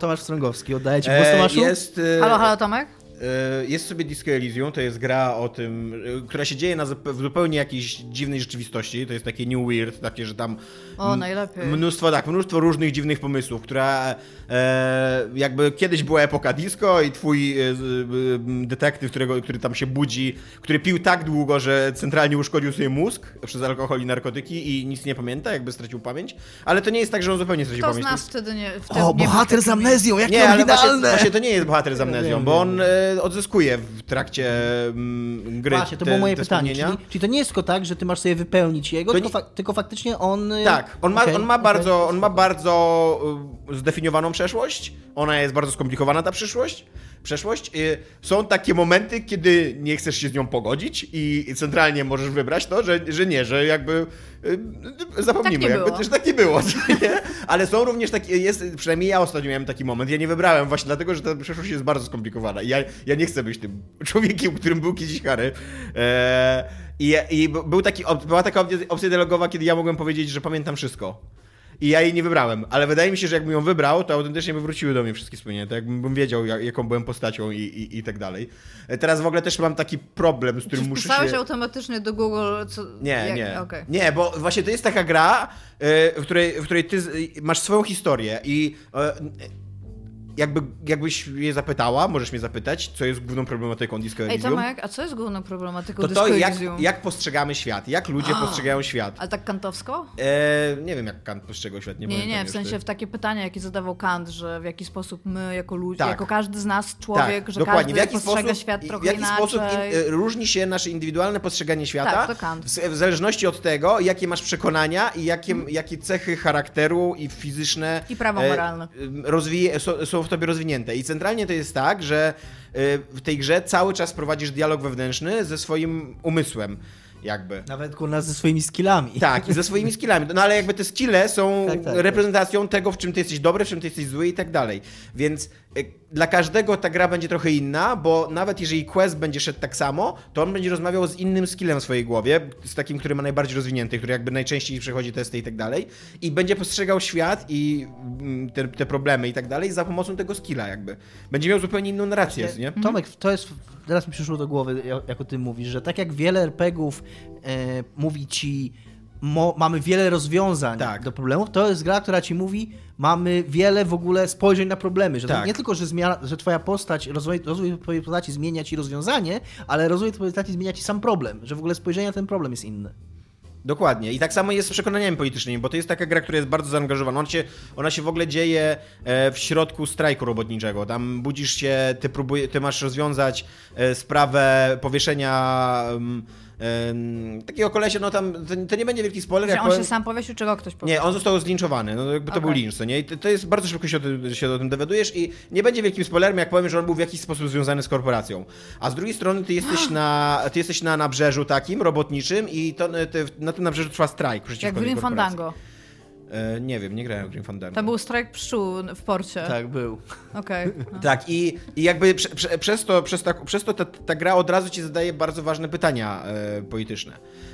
Tomasz Strągowski. Oddaję ci głos, Tomaszu. Jest, e... Halo, halo Tomek? Jest sobie Disco Elysium, to jest gra o tym, która się dzieje na, w zupełnie jakiejś dziwnej rzeczywistości, to jest takie new weird, takie, że tam o, najlepiej. mnóstwo tak, mnóstwo różnych dziwnych pomysłów, która e, jakby kiedyś była epoka disco i twój e, detektyw, którego, który tam się budzi, który pił tak długo, że centralnie uszkodził sobie mózg przez alkohol i narkotyki i nic nie pamięta, jakby stracił pamięć, ale to nie jest tak, że on zupełnie stracił Kto pamięć. To z nas wtedy nie... Wtedy o, nie bohater z amnezją, jakie nie, oryginalne! Ale właśnie, właśnie to nie jest bohater z amnezją, bo on... E, odzyskuje w trakcie gry. Właśnie, to było moje pytanie. Czyli, czyli to nie jest tylko tak, że ty masz sobie wypełnić jego, tylko, nie... fa- tylko faktycznie on... Tak, on ma, okay, on ma, okay. bardzo, on ma bardzo zdefiniowaną przeszłość, ona jest bardzo skomplikowana ta przyszłość, przeszłość. Są takie momenty, kiedy nie chcesz się z nią pogodzić i centralnie możesz wybrać to, że, że nie, że jakby zapomnimy, tak jakby też tak nie było. Nie? Ale są również takie, jest, przynajmniej ja ostatnio miałem taki moment, ja nie wybrałem właśnie dlatego, że ta przeszłość jest bardzo skomplikowana. Ja, ja nie chcę być tym człowiekiem, którym był kiedyś Harry. Eee, i, i był taki, była taka opcja dialogowa, kiedy ja mogłem powiedzieć, że pamiętam wszystko. I ja jej nie wybrałem, ale wydaje mi się, że jakbym ją wybrał, to autentycznie by wróciły do mnie wszystkie wspomnienia, to jakbym wiedział, jak, jaką byłem postacią i, i, i tak dalej. Teraz w ogóle też mam taki problem, z którym muszę się... Wpisałeś automatycznie do Google? Co... Nie, jak... nie. Okay. Nie, bo właśnie to jest taka gra, w której, w której ty masz swoją historię i... Jakby, jakbyś mnie zapytała, możesz mnie zapytać, co jest główną problematyką Disco Elysium. Ej Tomek, a co jest główną problematyką to Disco Elysium? To jak, jak postrzegamy świat, jak ludzie oh. postrzegają świat. Ale tak kantowsko? E, nie wiem, jak Kant postrzegał świat. Nie, nie, nie w sensie ty. w takie pytanie, jakie zadawał Kant, że w jaki sposób my jako ludzie, tak. jako każdy z nas człowiek, tak, że dokładnie. każdy postrzega sposób, świat trochę inaczej. W jaki inaczej. sposób in, różni się nasze indywidualne postrzeganie świata tak, to Kant. W, w zależności od tego, jakie masz przekonania i jakie, hmm. jakie cechy charakteru i fizyczne i prawo moralne e, rozwija, so, są w tobie rozwinięte. I centralnie to jest tak, że w tej grze cały czas prowadzisz dialog wewnętrzny ze swoim umysłem. Jakby. Nawet kurna ze swoimi skillami. Tak, i ze swoimi skillami. No ale jakby te skille są tak, tak, reprezentacją tak. tego, w czym ty jesteś dobry, w czym ty jesteś zły i tak dalej. Więc y, dla każdego ta gra będzie trochę inna, bo nawet jeżeli quest będzie szedł tak samo, to on będzie rozmawiał z innym skillem w swojej głowie, z takim, który ma najbardziej rozwinięty, który jakby najczęściej przechodzi testy i tak dalej i będzie postrzegał świat i te, te problemy i tak dalej za pomocą tego skilla jakby. Będzie miał zupełnie inną narrację, nie? Tomek, to jest... Teraz mi przyszło do głowy, jak o tym mówisz, że tak jak wiele er pe gie ów e, mówi ci, mo, mamy wiele rozwiązań tak. do problemów, to jest gra, która ci mówi, mamy wiele w ogóle spojrzeń na problemy. Że tak. Nie tylko, że, zmiana, że twoja postać, rozwój, rozwój twojej postaci zmienia ci rozwiązanie, ale rozwój twojej postaci zmienia ci sam problem, że w ogóle spojrzenie na ten problem jest inne. Dokładnie. I tak samo jest z przekonaniami politycznymi, bo to jest taka gra, która jest bardzo zaangażowana. Ona się, ona się w ogóle dzieje w środku strajku robotniczego. Tam budzisz się, ty, próbuj, ty masz rozwiązać sprawę powieszenia Um, takiego kolesia, no tam, to, to nie będzie wielki spoiler. Czy on powiem... się sam powiesił, czy go ktoś powiesił? Nie, on został zlinczowany, no jakby okay. To był lincz, co nie? I to, to jest, bardzo szybko się o, ty, się o tym dowiadujesz i nie będzie wielkim spoilerem, jak powiem, że on był w jakiś sposób związany z korporacją. A z drugiej strony ty jesteś na, ty jesteś na nabrzeżu takim, robotniczym i to, ty, na tym nabrzeżu trwa strajk przeciwko jak Grim Fandango. E, nie wiem, nie grałem w Grim Fandango. To był strajk pszczół w porcie. Tak, był. Okej. Okay, no. Tak, i, i jakby prze, prze, przez to, przez ta, przez to ta, ta gra od razu ci zadaje bardzo ważne pytania e, polityczne.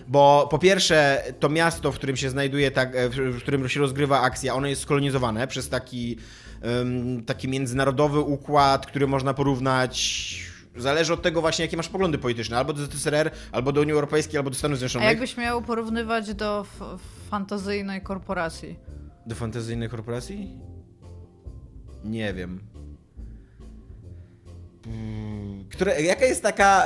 Bo po pierwsze, to miasto, w którym się znajduje, ta, w którym się rozgrywa akcja, ono jest skolonizowane przez taki, um, taki międzynarodowy układ, który można porównać... Zależy od tego właśnie, jakie masz poglądy polityczne, albo do Z S R R, albo do Unii Europejskiej, albo do Stanów Zjednoczonych. A jakbyś miał porównywać do f- fantazyjnej korporacji? Do fantazyjnej korporacji? Nie wiem. Które, jaka jest taka,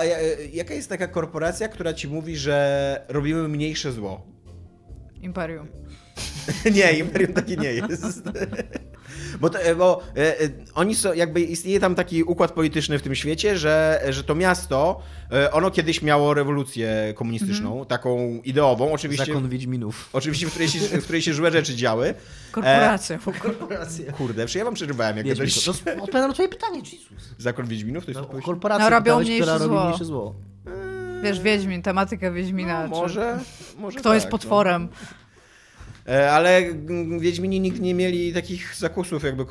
jaka jest taka korporacja, która ci mówi, że robimy mniejsze zło? Imperium. Nie, Imperium takie nie jest. Bo, to, bo e, e, oni są, jakby istnieje tam taki układ polityczny w tym świecie, że, że to miasto, e, ono kiedyś miało rewolucję komunistyczną, mm-hmm. taką ideową, oczywiście. Zakon Wiedźminów. Oczywiście, w której się, w której się złe rzeczy działy. Korporacje. E, korporacje. Kurde, ja wam przerywałem, jak kiedyś. Odpowiadam na twoje pytanie, Jezus. Zakon Wiedźminów? To jest no, to korporacje, no, robią mniejsze zło. Robi mniejsze zło. Wiesz, Wiedźmin, tematyka Wiedźmina. No, może, może kto tak, jest potworem. No. Ale Wiedźmini nigdy nie mieli takich zakusów jakby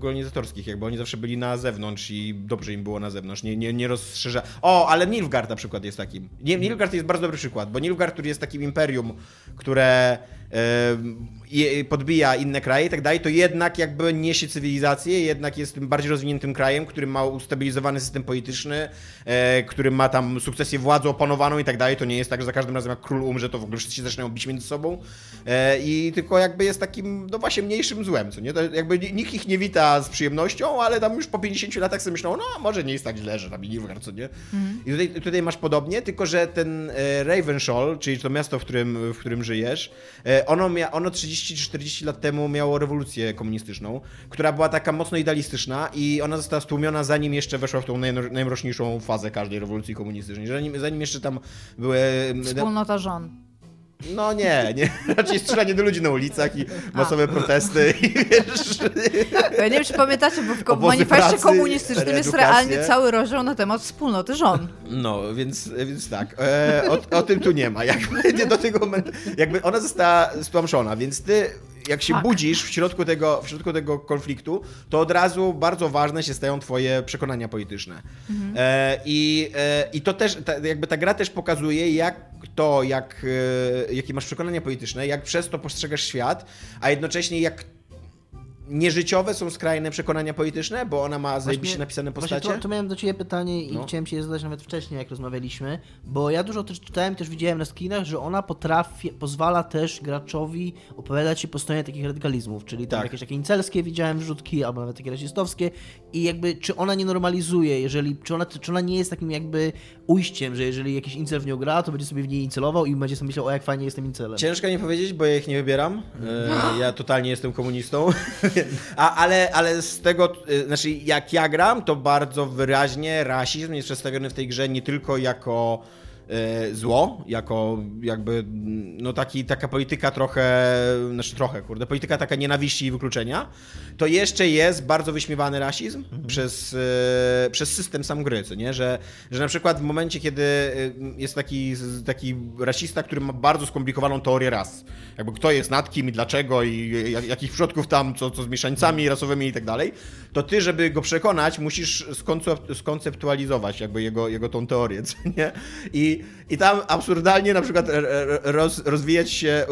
kolonizatorskich, jakby oni zawsze byli na zewnątrz i dobrze im było na zewnątrz, nie, nie, nie rozszerza... O, ale Nilfgaard na przykład jest takim. Nilfgaard jest bardzo dobry przykład, bo Nilfgaard, który jest takim imperium, które e, podbija inne kraje i tak dalej, to jednak jakby niesie cywilizację, jednak jest tym bardziej rozwiniętym krajem, który ma ustabilizowany system polityczny, e, który ma tam sukcesję władzy opanowaną i tak dalej, to nie jest tak, że za każdym razem jak król umrze, to w ogóle wszyscy się zaczynają bić między sobą. E, I tylko jakby jest takim, no właśnie, mniejszym złem, co nie? To jakby nikt ich nie wita z przyjemnością, ale tam już po pięćdziesięciu latach sobie myślą, no może nie jest tak źle, że tam Nilfgaard, co nie? Mhm. I tutaj, tutaj masz podobnie, tylko że ten Ravenshall, czyli to miasto, w którym, w którym żyjesz, ono, mia- ono trzydzieści czterdzieści lat temu miało rewolucję komunistyczną, która była taka mocno idealistyczna i ona została stłumiona, zanim jeszcze weszła w tą naj- najmroczniejszą fazę każdej rewolucji komunistycznej, zanim, zanim jeszcze tam były... Wspólnota żon. No nie, nie, raczej strzelanie do ludzi na ulicach i masowe A. protesty i wiesz... Nie wiem, czy pamiętacie, bo w manifestie komunistycznym jest realnie cały rozdział na temat wspólnoty żon. No, więc, więc tak, e, o, o tym tu nie ma, jakby nie do tego momentu, jakby ona została stłamszona, więc ty... Jak się tak. budzisz w środku, tego, w środku tego konfliktu, to od razu bardzo ważne się stają twoje przekonania polityczne. Mhm. E, i, e, I to też, ta, jakby ta gra też pokazuje, jak to, jak, e, jakie masz przekonania polityczne, jak przez to postrzegasz świat, a jednocześnie jak nieżyciowe są skrajne przekonania polityczne, bo ona ma zajebiście napisane postacie. Właśnie to, to miałem do ciebie pytanie i no. chciałem ci je zadać nawet wcześniej, jak rozmawialiśmy, bo ja dużo też czytałem, też widziałem na skinach, że ona potrafi, pozwala też graczowi opowiadać się po stronie takich radykalizmów, czyli tak. tam jakieś takie incelskie widziałem wrzutki, albo nawet takie rasistowskie i jakby, czy ona nie normalizuje, jeżeli, czy ona, czy ona nie jest takim jakby ujściem, że jeżeli jakiś incel w nią gra, to będzie sobie w niej incelował i będzie sobie myślał, o jak fajnie jestem incelem. Ciężko mi powiedzieć, bo ja ich nie wybieram. Ja totalnie jestem komunistą. A, ale, ale z tego, znaczy jak ja gram, to bardzo wyraźnie rasizm jest przedstawiony w tej grze nie tylko jako e, zło, jako jakby no taki, taka polityka trochę, znaczy trochę kurde, polityka taka nienawiści i wykluczenia, to jeszcze jest bardzo wyśmiewany rasizm mhm. przez, e, przez system sam gry, co nie? Że, że na przykład w momencie, kiedy jest taki, taki rasista, który ma bardzo skomplikowaną teorię ras. Jakby kto jest nad kim i dlaczego i jakich przodków tam, co, co z mieszańcami rasowymi i tak dalej, to ty, żeby go przekonać, musisz skonceptualizować jakby jego, jego tą teorię, co nie? I, i tam absurdalnie na przykład roz, rozwijać się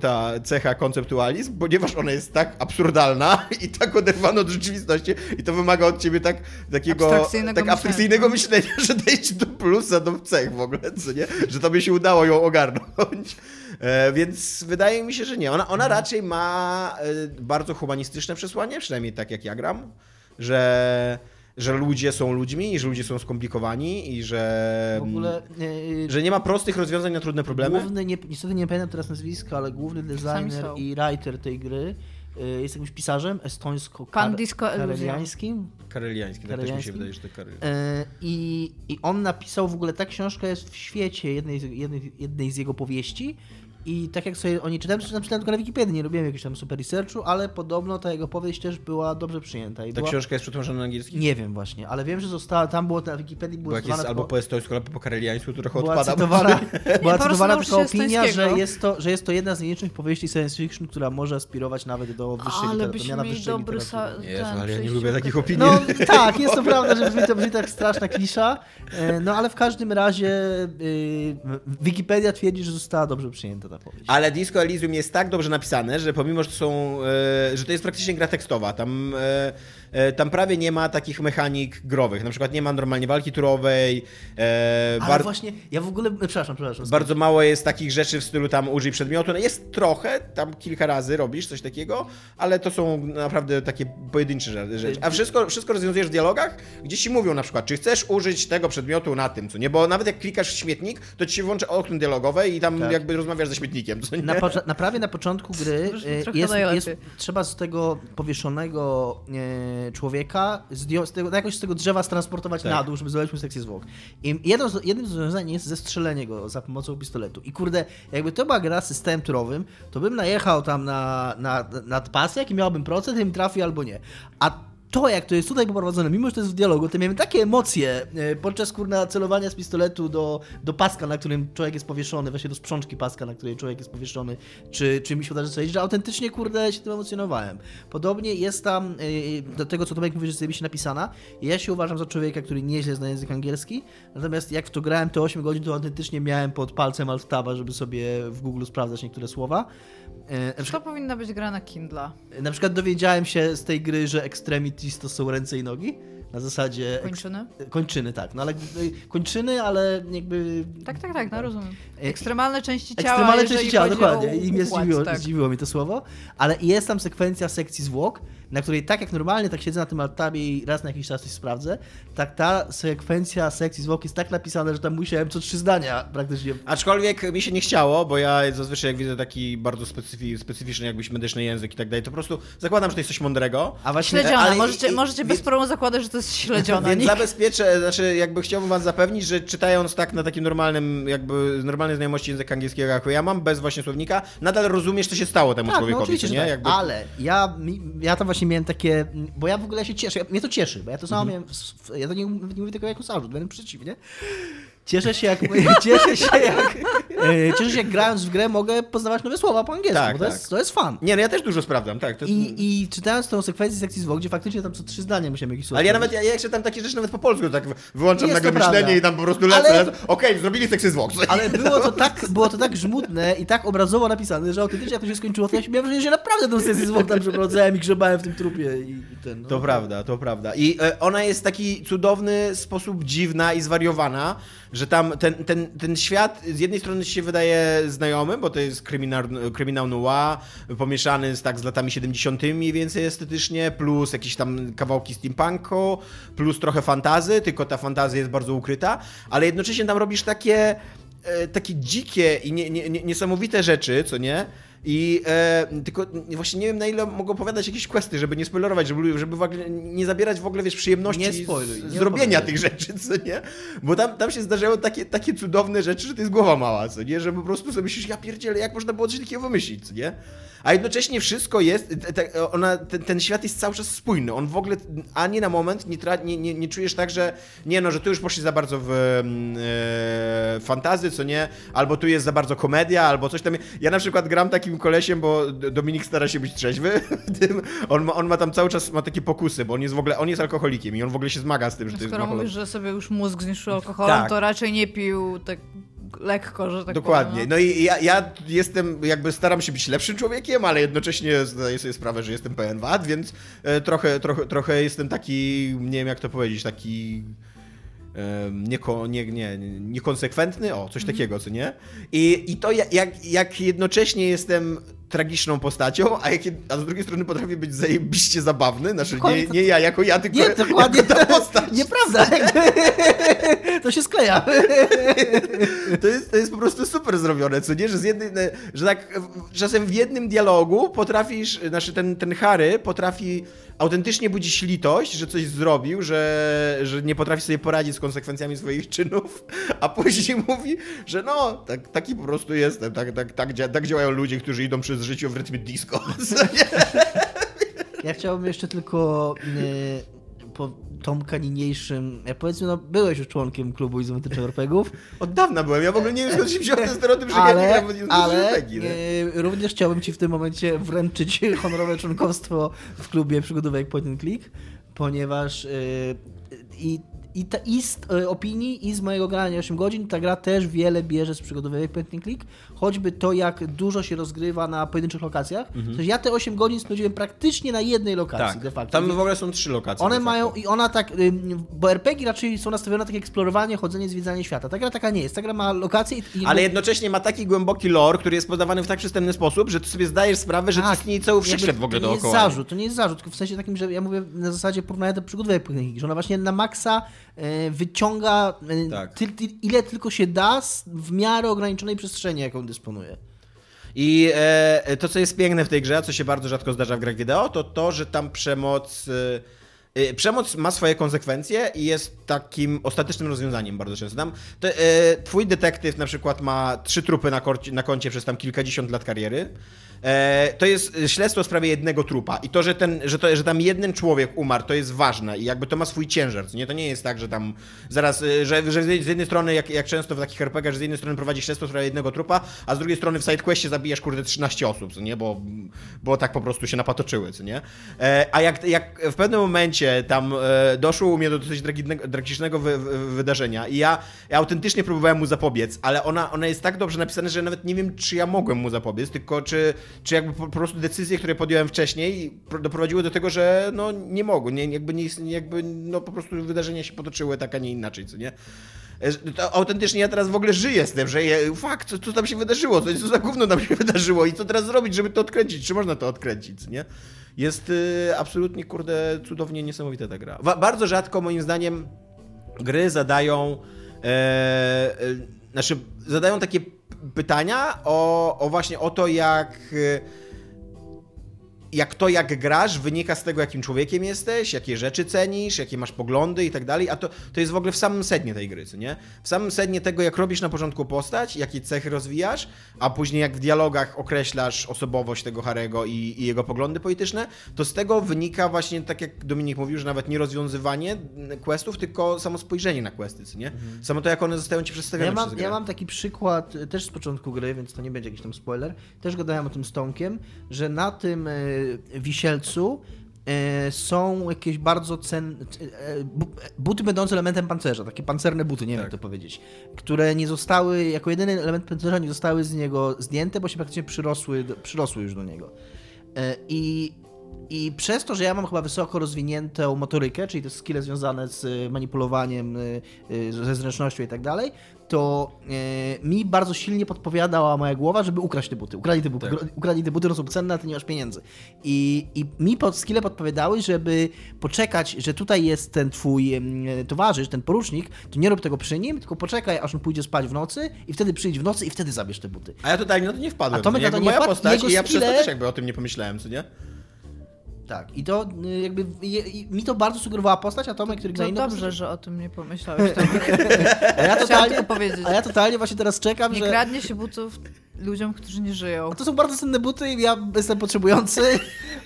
ta cecha konceptualizm, ponieważ ona jest tak absurdalna i tak oderwana od rzeczywistości i to wymaga od ciebie tak takiego abstrakcyjnego, tak abstrakcyjnego myślenia. myślenia, że dojść do plusa, do cech w ogóle, co nie? Że tobie się udało ją ogarnąć. Więc wydaje mi się, że nie. Ona, ona raczej ma bardzo humanistyczne przesłanie, przynajmniej tak jak ja gram, że, że ludzie są ludźmi i że ludzie są skomplikowani i że, w ogóle, yy, że nie ma prostych rozwiązań na trudne problemy. Główny, nie, niestety nie pamiętam teraz nazwiska, ale główny designer i writer tej gry jest jakimś pisarzem estońsko-kareliańskim. Kareliański, tak też mi się wydaje, że to kareliański. I, I on napisał w ogóle, ta książka jest w świecie jednej, jednej, jednej z jego powieści. I tak jak sobie oni czytałem, czytałem tylko na Wikipedii, nie robiłem jakiegoś tam super researchu, ale podobno ta jego powieść też była dobrze przyjęta. I ta była... książka jest przetłumaczona na angielski? Nie wiem właśnie, ale wiem, że została, tam było na Wikipedii... Było jak jest albo po estońsku, albo po kareliańsku, to trochę była odpada. Cytowana, była cytowana taka opinia, że jest, to, że jest to jedna z nielicznych powieści science fiction, która może aspirować nawet do wyższej literatury. Ale byśmy dobry... Sa... Jezu, ale ja nie lubię takich opinii. No tak, jest to prawda, że to będzie tak straszna klisza, no ale w każdym razie yy, Wikipedia twierdzi, że została dobrze przyjęta. Ale Disco Elysium jest tak dobrze napisane, że pomimo, że to, są, że to jest praktycznie gra tekstowa, tam, tam prawie nie ma takich mechanik growych. Na przykład nie ma normalnie walki turowej. Ale bar... właśnie, ja w ogóle, przepraszam, przepraszam. Bardzo mało jest takich rzeczy w stylu tam użyj przedmiotu. No jest trochę, tam kilka razy robisz coś takiego, ale to są naprawdę takie pojedyncze rzeczy. A wszystko, wszystko rozwiązujesz w dialogach, gdzie ci mówią na przykład, czy chcesz użyć tego przedmiotu na tym, co nie? Bo nawet jak klikasz w śmietnik, to ci się włącza okno dialogowe i tam tak. jakby rozmawiasz ze śmietnikiem. Na po, na prawie na początku gry jest, jest, trzeba z tego powieszonego e, człowieka z, z tego, jakoś z tego drzewa transportować tak. na dół, żeby zobaczyć sekcję zwłok. I jedno, jednym z rozwiązań jest zestrzelenie go za pomocą pistoletu. I kurde, jakby to była gra z systemem turowym, to bym najechał tam na, na, na pas, jaki miałbym procent, i mi trafił albo nie. A to, jak to jest tutaj poprowadzone, mimo że to jest w dialogu, to miałem takie emocje podczas kurna celowania z pistoletu do, do paska, na którym człowiek jest powieszony, właśnie do sprzączki paska, na której człowiek jest powieszony, czy, czy mi się udarzy coś, że autentycznie, kurde, się tym emocjonowałem. Podobnie jest tam, do tego, co Tomek mówi, że jest sobie napisana, ja się uważam za człowieka, który nieźle zna język angielski, natomiast jak w to grałem te osiem godzin, to autentycznie miałem pod palcem alt-taba, żeby sobie w Google sprawdzać niektóre słowa. To przykład, powinna być gra na Kindle. Na przykład dowiedziałem się z tej gry, że extremities to są ręce i nogi. Na zasadzie... Kończyny? Eks... Kończyny, tak. No ale kończyny, ale jakby... Tak, tak, tak, no rozumiem. Ekstremalne części ciała. Ekstremalne części ciała, dokładnie. I mnie zdziwiło, tak. zdziwiło mi to słowo. Ale jest tam sekwencja sekcji zwłok, na której tak jak normalnie, tak siedzę na tym altabie i raz na jakiś czas coś sprawdzę, tak ta sekwencja sekcji zwłok jest tak napisana, że tam musiałem co trzy zdania praktycznie... Aczkolwiek mi się nie chciało, bo ja zazwyczaj jak widzę taki bardzo specyfi- specyficzny jakbyś medyczny język i tak dalej, to po prostu zakładam, że to jest coś mądrego. A właśnie... Śledziona, ale... możecie, możecie i... bez problemu zakładać, że to jest śledziona. Więc zabezpieczę, znaczy jakby chciałbym was zapewnić, że czytając tak na takim normalnym, jakby normalnej znajomości języka angielskiego, jak ja mam, bez właśnie słownika, nadal rozumiesz, co się stało temu tak, człowiekowi, no, czy nie? Tak. Jakby... Ale ja, ja tam właśnie miałem takie, bo ja w ogóle się cieszę, mnie to cieszy, bo ja to samo mhm. miałem, w, ja to nie, nie mówię tylko jako sarzut, wręcz przeciwnie. Cieszę się, jak, cieszę się jak, cieszę się jak grając w grę mogę poznawać nowe słowa po angielsku, tak, bo to, tak. jest, to jest fun. Nie, no ja też dużo sprawdzam, tak. To jest... I, I czytając tą sekwencję sekcji zwłok, gdzie faktycznie tam co trzy zdania musiałem jakieś słowa. Ale ja nawet, ja, ja czytam takie rzeczy nawet po polsku, tak wyłączam nagle myślenie i tam po prostu lecę. Ale... Okej, okay, zrobili sekcję zwłok. Ale było to, tak, było to tak żmudne i tak obrazowo napisane, że autentycznie jak to się skończyło, to ja się miałem wrażenie, że naprawdę tą sekcję zwłok tam przeprowadzałem i grzebałem w tym trupie. I, i ten, no. To prawda, to prawda. I e, ona jest taki cudowny sposób dziwna i zwariowana, że tam ten, ten, ten świat z jednej strony się wydaje znajomy, bo to jest kryminal, kryminał noir, pomieszany z, tak, z latami siedemdziesiątymi mniej więcej estetycznie, plus jakieś tam kawałki steampunku, plus trochę fantazy, tylko ta fantazja jest bardzo ukryta, ale jednocześnie tam robisz takie, takie dzikie i nie, nie, nie, niesamowite rzeczy, co nie? I e, tylko właśnie nie wiem, na ile mogę opowiadać jakieś questy, żeby nie spoilerować, żeby, żeby w ogóle nie zabierać w ogóle, wiesz, przyjemności nie spoiluj, z, nie zrobienia tych rzeczy, co nie? Bo tam, tam się zdarzały takie, takie cudowne rzeczy, że to jest głowa mała, co nie? Że po prostu sobie myślisz, ja pierdzielę, jak można było coś takiego wymyślić, co nie? A jednocześnie wszystko jest, te, ona, ten, ten świat jest cały czas spójny, on w ogóle ani na moment nie, tra, nie, nie, nie czujesz tak, że nie no, że tu już poszli za bardzo w e, fantazy, co nie? Albo tu jest za bardzo komedia, albo coś tam. Ja na przykład gram takim kolesiem, bo Dominik stara się być trzeźwy. on, ma, on ma tam cały czas ma takie pokusy, bo on jest w ogóle, on jest alkoholikiem i on w ogóle się zmaga z tym, że to jest alkohol. Skoro mówisz, że sobie już mózg zniszczył alkoholem, tak. to raczej nie pił tak lekko, że tak Dokładnie. Powiem, no. no i ja, ja jestem, jakby staram się być lepszym człowiekiem, ale jednocześnie zdaję sobie sprawę, że jestem pełen wad, więc trochę, trochę, trochę jestem taki, nie wiem jak to powiedzieć, taki... Nieko, nie, nie, niekonsekwentny, o, coś takiego, co nie? I, i to jak, jak jednocześnie jestem tragiczną postacią, a, jak, a z drugiej strony potrafi być zajebiście zabawny. Znaczy, nie, nie ja jako ja, tylko nie, dokładnie jako ta postać. Nieprawda. To się skleja. To jest, to jest po prostu super zrobione, co nie? Że, z jednej, że tak czasem w jednym dialogu potrafisz, znaczy ten, ten Harry potrafi autentycznie budzić litość, że coś zrobił, że, że nie potrafi sobie poradzić z konsekwencjami swoich czynów, a później mówi, że no, tak, taki po prostu jestem, tak, tak, tak, tak działają ludzie, którzy idą przez życie w rytmie disco. Ja chciałbym jeszcze tylko yy, po Tomka niniejszym, ja powiedzmy, no byłeś już członkiem klubu izometrycznych RPGów. Od dawna byłem, ja w ogóle nie wiem skąd się wziął ten stereotyp, że ale, ja nie grałem ale RPG, yy, również chciałbym ci w tym momencie wręczyć honorowe członkostwo w klubie przygodówek Point and Click, ponieważ yy, i I, ta, I z y, opinii, i z mojego grania osiem godzin, ta gra też wiele bierze z przygodowyjek point and click, choćby to, jak dużo się rozgrywa na pojedynczych lokacjach. Mm-hmm. Ja te osiem godzin spędziłem praktycznie na jednej lokacji, tak, de facto. Tam w ogóle są trzy lokacje. One mają, i ona tak, y, bo R P G raczej są nastawione na takie eksplorowanie, chodzenie, zwiedzanie świata. Ta gra taka nie jest. Ta gra ma lokacje. I, i... Ale jednocześnie ma taki głęboki lore, który jest podawany w tak przystępny sposób, że ty sobie zdajesz sprawę, że tak, istnieje cały wszechświat w ogóle dookoła. To nie jest zarzut, to nie jest zarzut, tylko w sensie takim, że ja mówię na zasadzie porównania do przygodowyjek point and click, że ona właśnie na maksa wyciąga tak. ty, ty, ile tylko się da w miarę ograniczonej przestrzeni, jaką dysponuje. I e, to, co jest piękne w tej grze, a co się bardzo rzadko zdarza w grach wideo, to to, że tam przemoc... E, przemoc ma swoje konsekwencje i jest takim ostatecznym rozwiązaniem bardzo często. Tam, to, e, twój detektyw na przykład ma trzy trupy na, korcie, na koncie przez tam kilkadziesiąt lat kariery. To jest śledztwo w sprawie jednego trupa i to, że, ten, że, to, że tam jeden człowiek umarł, to jest ważne i jakby to ma swój ciężar, nie? To nie jest tak, że tam zaraz, że, że z jednej strony, jak, jak często w takich R P G, że z jednej strony prowadzi śledztwo w sprawie jednego trupa, a z drugiej strony w sidequestie zabijasz kurde trzynaście osób, nie? Bo, bo tak po prostu się napatoczyły, co nie? A jak, jak w pewnym momencie tam doszło u mnie do dosyć tragicznego wy, wy, wydarzenia i ja, ja autentycznie próbowałem mu zapobiec, ale ona, ona jest tak dobrze napisana, że nawet nie wiem, czy ja mogłem mu zapobiec, tylko czy czy jakby po prostu decyzje, które podjąłem wcześniej, doprowadziły do tego, że no nie mogłem, nie, jakby, nie, jakby no po prostu wydarzenia się potoczyły tak, a nie inaczej, co nie? To autentycznie ja teraz w ogóle żyję z tym, że je, fuck, co, co tam się wydarzyło, co, co za gówno tam się wydarzyło i co teraz zrobić, żeby to odkręcić, czy można to odkręcić, nie? Jest y, absolutnie, kurde, cudownie niesamowita ta gra. Wa- bardzo rzadko moim zdaniem gry zadają, e, e, znaczy zadają takie pytania o, o właśnie o to, jak, jak to, jak grasz, wynika z tego, jakim człowiekiem jesteś, jakie rzeczy cenisz, jakie masz poglądy i tak dalej, a to, to jest w ogóle w samym sednie tej gry, co nie? W samym sednie tego, jak robisz na początku postać, jakie cechy rozwijasz, a później jak w dialogach określasz osobowość tego Harego i, i jego poglądy polityczne, to z tego wynika właśnie, tak jak Dominik mówił, że nawet nie rozwiązywanie questów, tylko samo spojrzenie na questy, co nie? Mhm. Samo to, jak one zostają ci przedstawione. Ja mam, przez grę. Ja mam taki przykład też z początku gry, więc to nie będzie jakiś tam spoiler, też gadałem o tym z Tomkiem, że na tym wisielcu y, są jakieś bardzo cenne y, buty będące elementem pancerza, takie pancerne buty, nie wiem tak. jak to powiedzieć, które nie zostały, jako jedyny element pancerza nie zostały z niego zdjęte, bo się praktycznie przyrosły, przyrosły już do niego. I y, y, I przez to, że ja mam chyba wysoko rozwiniętą motorykę, czyli te skille związane z manipulowaniem, ze zręcznością i tak dalej, to mi bardzo silnie podpowiadała moja głowa, żeby ukraść te buty. Ukradli te buty, tak. Ukradli te buty, one są cenne, a ty nie masz pieniędzy. I, i mi pod skille podpowiadały, żeby poczekać, że tutaj jest ten twój towarzysz, ten porucznik, to nie rób tego przy nim, tylko poczekaj, aż on pójdzie spać w nocy i wtedy przyjdź w nocy i wtedy zabierz te buty. A ja totalnie na to nie wpadłem. A to jakby moja wpadł, postać i ja skille... przez to też jakby o tym nie pomyślałem, co nie? Tak, i to jakby je, i mi to bardzo sugerowała postać, a Tomek, który... To no dobrze, postać... że o tym nie pomyślałeś, Tomek. a, ja totalnie, a ja totalnie właśnie teraz czekam, nie że... Nie kradnie się butów ludziom, którzy nie żyją. A to są bardzo cenne buty i ja jestem potrzebujący,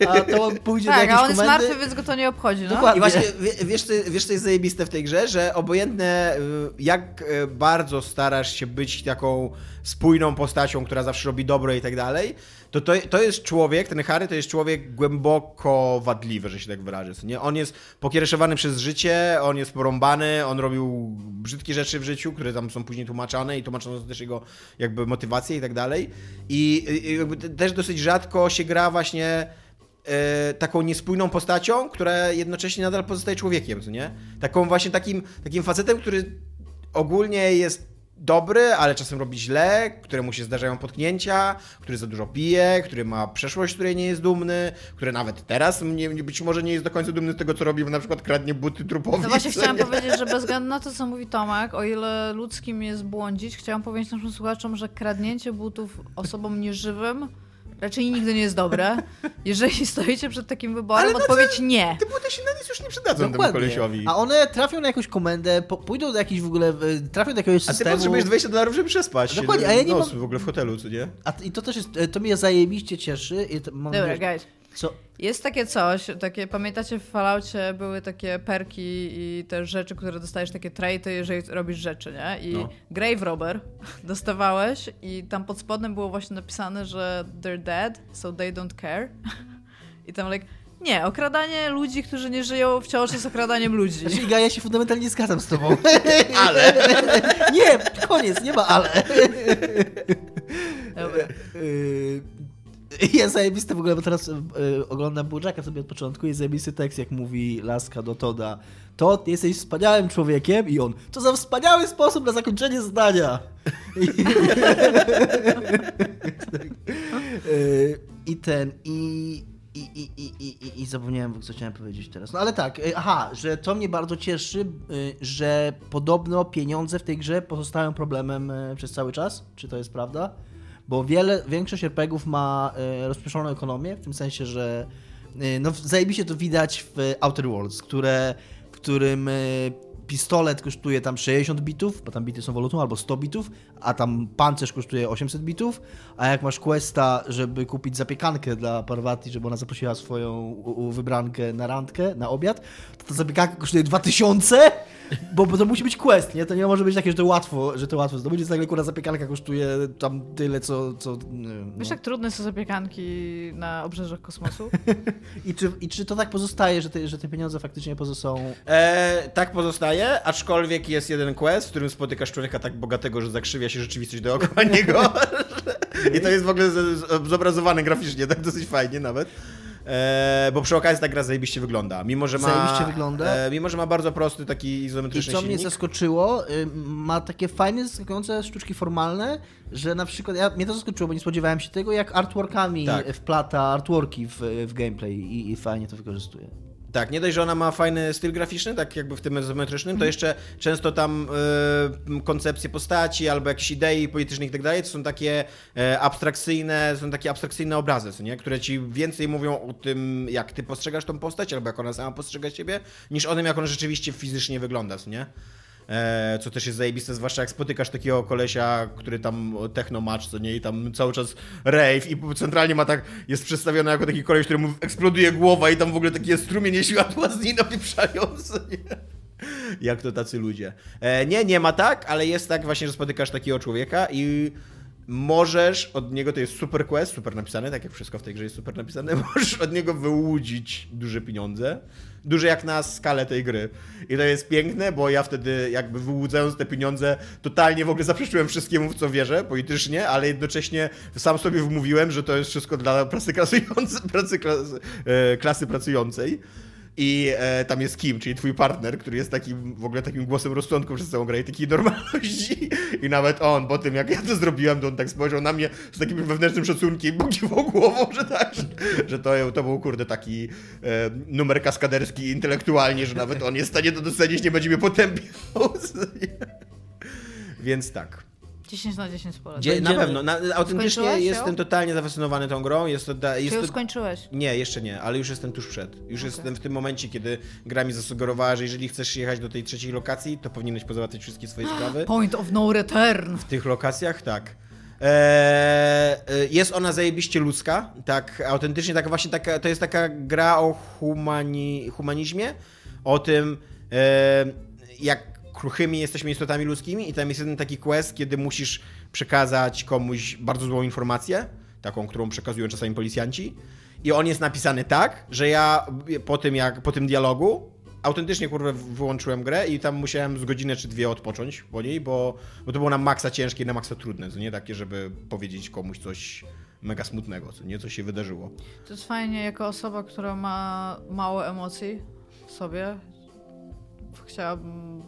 a to pójdzie tak, do jakiejś komendy. Tak, a on jest martwy, więc go to nie obchodzi, no. Dokładnie. I właśnie, wiesz, wiesz co jest zajebiste w tej grze, że obojętne jak bardzo starasz się być taką spójną postacią, która zawsze robi dobro i tak dalej, To, to, to jest człowiek, ten Harry to jest człowiek głęboko wadliwy, że się tak wyrażę. Nie? On jest pokiereszowany przez życie, on jest porąbany, on robił brzydkie rzeczy w życiu, które tam są później tłumaczane i tłumaczono też jego jakby motywacje i tak dalej. I, i jakby też dosyć rzadko się gra właśnie e, taką niespójną postacią, która jednocześnie nadal pozostaje człowiekiem. Nie? Taką właśnie takim, takim facetem, który ogólnie jest dobry, ale czasem robi źle, któremu się zdarzają potknięcia, który za dużo pije, który ma przeszłość, której nie jest dumny, który nawet teraz nie, być może nie jest do końca dumny z tego, co robi, bo na przykład kradnie buty trupowi. No właśnie chciałam nie? powiedzieć, że bez względu na to, co mówi Tomek, o ile ludzkim jest błądzić, chciałam powiedzieć naszym słuchaczom, że kradnięcie butów osobom nieżywym raczej nigdy nie jest dobre. Jeżeli stoicie przed takim wyborem, ale odpowiedź znaczy, nie. Te buty się na nic już nie przydadzą. Dokładnie. Temu kolesiowi. A one trafią na jakąś komendę, po, pójdą do jakiejś w ogóle, trafią do jakiegoś systemu. A ty potrzebujesz dwadzieścia dolarów, żeby przespać. Dokładnie, do, a ja nie mam... w ogóle w hotelu, co nie? A i to też jest, to mnie zajebiście cieszy. I to, mam Dobra, guys. Co? Jest takie coś, takie, pamiętacie w Falloutie były takie perki i te rzeczy, które dostajesz, takie traity, jeżeli robisz rzeczy, nie? I no. Grave Robber dostawałeś i tam pod spodem było właśnie napisane, że they're dead, so they don't care. I tam like, nie, okradanie ludzi, którzy nie żyją, wciąż jest okradaniem ludzi. Znaczy, Iga, ja się fundamentalnie nie zgadzam z tobą. Ale! Nie, koniec, nie ma ale. Dobra. Jest zajebiste w ogóle, bo teraz yy, oglądam Bołczaka sobie od początku i jest zajebisty tekst, jak mówi laska do Toda. Tod, jesteś wspaniałym człowiekiem i on, to za wspaniały sposób na zakończenie zdania. yy, I ten, i, i, i, i, i, i zapomniałem, co chciałem powiedzieć teraz. No ale tak, yy, aha, że to mnie bardzo cieszy, yy, że podobno pieniądze w tej grze pozostają problemem yy, przez cały czas. Czy to jest prawda? Bo wiele, większość er pe gie ów ma y, rozproszoną ekonomię, w tym sensie, że y, no, zajebiście to widać w Outer Worlds, które, w którym y, pistolet kosztuje tam sześćdziesiąt bitów, bo tam bity są walutą, albo sto bitów, a tam pancerz kosztuje osiemset bitów, a jak masz questa, żeby kupić zapiekankę dla Parvati, żeby ona zaprosiła swoją u, u wybrankę na randkę, na obiad, to ta zapiekanka kosztuje dwa tysiące, bo, bo to musi być quest, nie? To nie może być takie, że to łatwo, że to łatwo zdobyć, więc nagle kurwa zapiekanka kosztuje tam tyle, co... co nie wiem, no. Wiesz, jak trudne są zapiekanki na obrzeżach kosmosu? I, czy, I czy to tak pozostaje, że te, że te pieniądze faktycznie pozostają? E, tak pozostaje. Aczkolwiek jest jeden quest, w którym spotykasz człowieka tak bogatego, że zakrzywia się rzeczywistość dookoła niego. I to jest w ogóle zobrazowane graficznie, tak dosyć fajnie nawet. E, bo przy okazji ta gra zajebiście wygląda. Mimo, że ma, zajebiście wygląda. E, mimo, że ma bardzo prosty taki izometryczny silnik. I co silnik. Mnie zaskoczyło, y, ma takie fajne, zaskakujące sztuczki formalne, że na przykład, ja, mnie to zaskoczyło, bo nie spodziewałem się tego, jak artworkami tak. wplata artworki w, w gameplay i, i fajnie to wykorzystuje. Tak, nie dość, że ona ma fajny styl graficzny, tak jakby w tym izometrycznym, to jeszcze często tam y, koncepcje postaci albo jakieś idei polityczne i tak dalej, to są takie y, abstrakcyjne, są takie abstrakcyjne obrazy, nie? Które ci więcej mówią o tym, jak ty postrzegasz tą postać albo jak ona sama postrzega ciebie, niż o tym, jak ona rzeczywiście fizycznie wygląda, nie? Co też jest zajebiste, zwłaszcza jak spotykasz takiego kolesia, który tam technomacz, co nie, i tam cały czas rave i centralnie ma tak, jest przedstawiony jako taki koleś, któremu eksploduje głowa i tam w ogóle takie strumienie światła z niej napieprzające, nie? Jak to tacy ludzie. Nie, nie ma tak, ale jest tak właśnie, że spotykasz takiego człowieka i możesz od niego, to jest super quest, super napisane, tak jak wszystko w tej grze jest super napisane, możesz od niego wyłudzić duże pieniądze. Duże jak na skalę tej gry. I to jest piękne, bo ja wtedy jakby wyłudzając te pieniądze totalnie w ogóle zaprzeczyłem wszystkiemu, w co wierzę politycznie, ale jednocześnie sam sobie wmówiłem, że to jest wszystko dla pracy, pracy klasy, klasy pracującej. I e, tam jest Kim, czyli twój partner, który jest takim w ogóle takim głosem rozsądku przez całą grę i takiej normalności. I nawet on, po tym jak ja to zrobiłem, to on tak spojrzał na mnie z takim wewnętrznym szacunkiem i bukiwał głową, że tak, że, że to, to był kurde taki e, numer kaskaderski intelektualnie, że nawet on jest w stanie to docenić, nie będzie mnie potępiał. Więc tak. dziesięć na dziesięć po raz. Na pewno. Na, autentycznie jestem totalnie zafascynowany tą grą. Jest to, jest Czy już to... skończyłeś? Nie, jeszcze nie, ale już jestem tuż przed. Już okay. jestem w tym momencie, kiedy gra mi zasugerowała, że jeżeli chcesz jechać do tej trzeciej lokacji, to powinieneś pozałatwiać wszystkie swoje sprawy. Point of no return! W tych lokacjach, tak. Eee, jest ona zajebiście ludzka, tak autentycznie, tak właśnie taka, to jest taka gra o humani, humanizmie, o tym eee, jak kruchymi jesteśmy istotami ludzkimi i tam jest jeden taki quest, kiedy musisz przekazać komuś bardzo złą informację, taką, którą przekazują czasami policjanci i on jest napisany tak, że ja po tym, jak, po tym dialogu autentycznie kurwa wyłączyłem grę i tam musiałem z godzinę czy dwie odpocząć po niej, bo, bo to było na maksa ciężkie i na maksa trudne, to nie takie, żeby powiedzieć komuś coś mega smutnego, co nie, co się wydarzyło. To jest fajnie, jako osoba, która ma mało emocji w sobie, chciałabym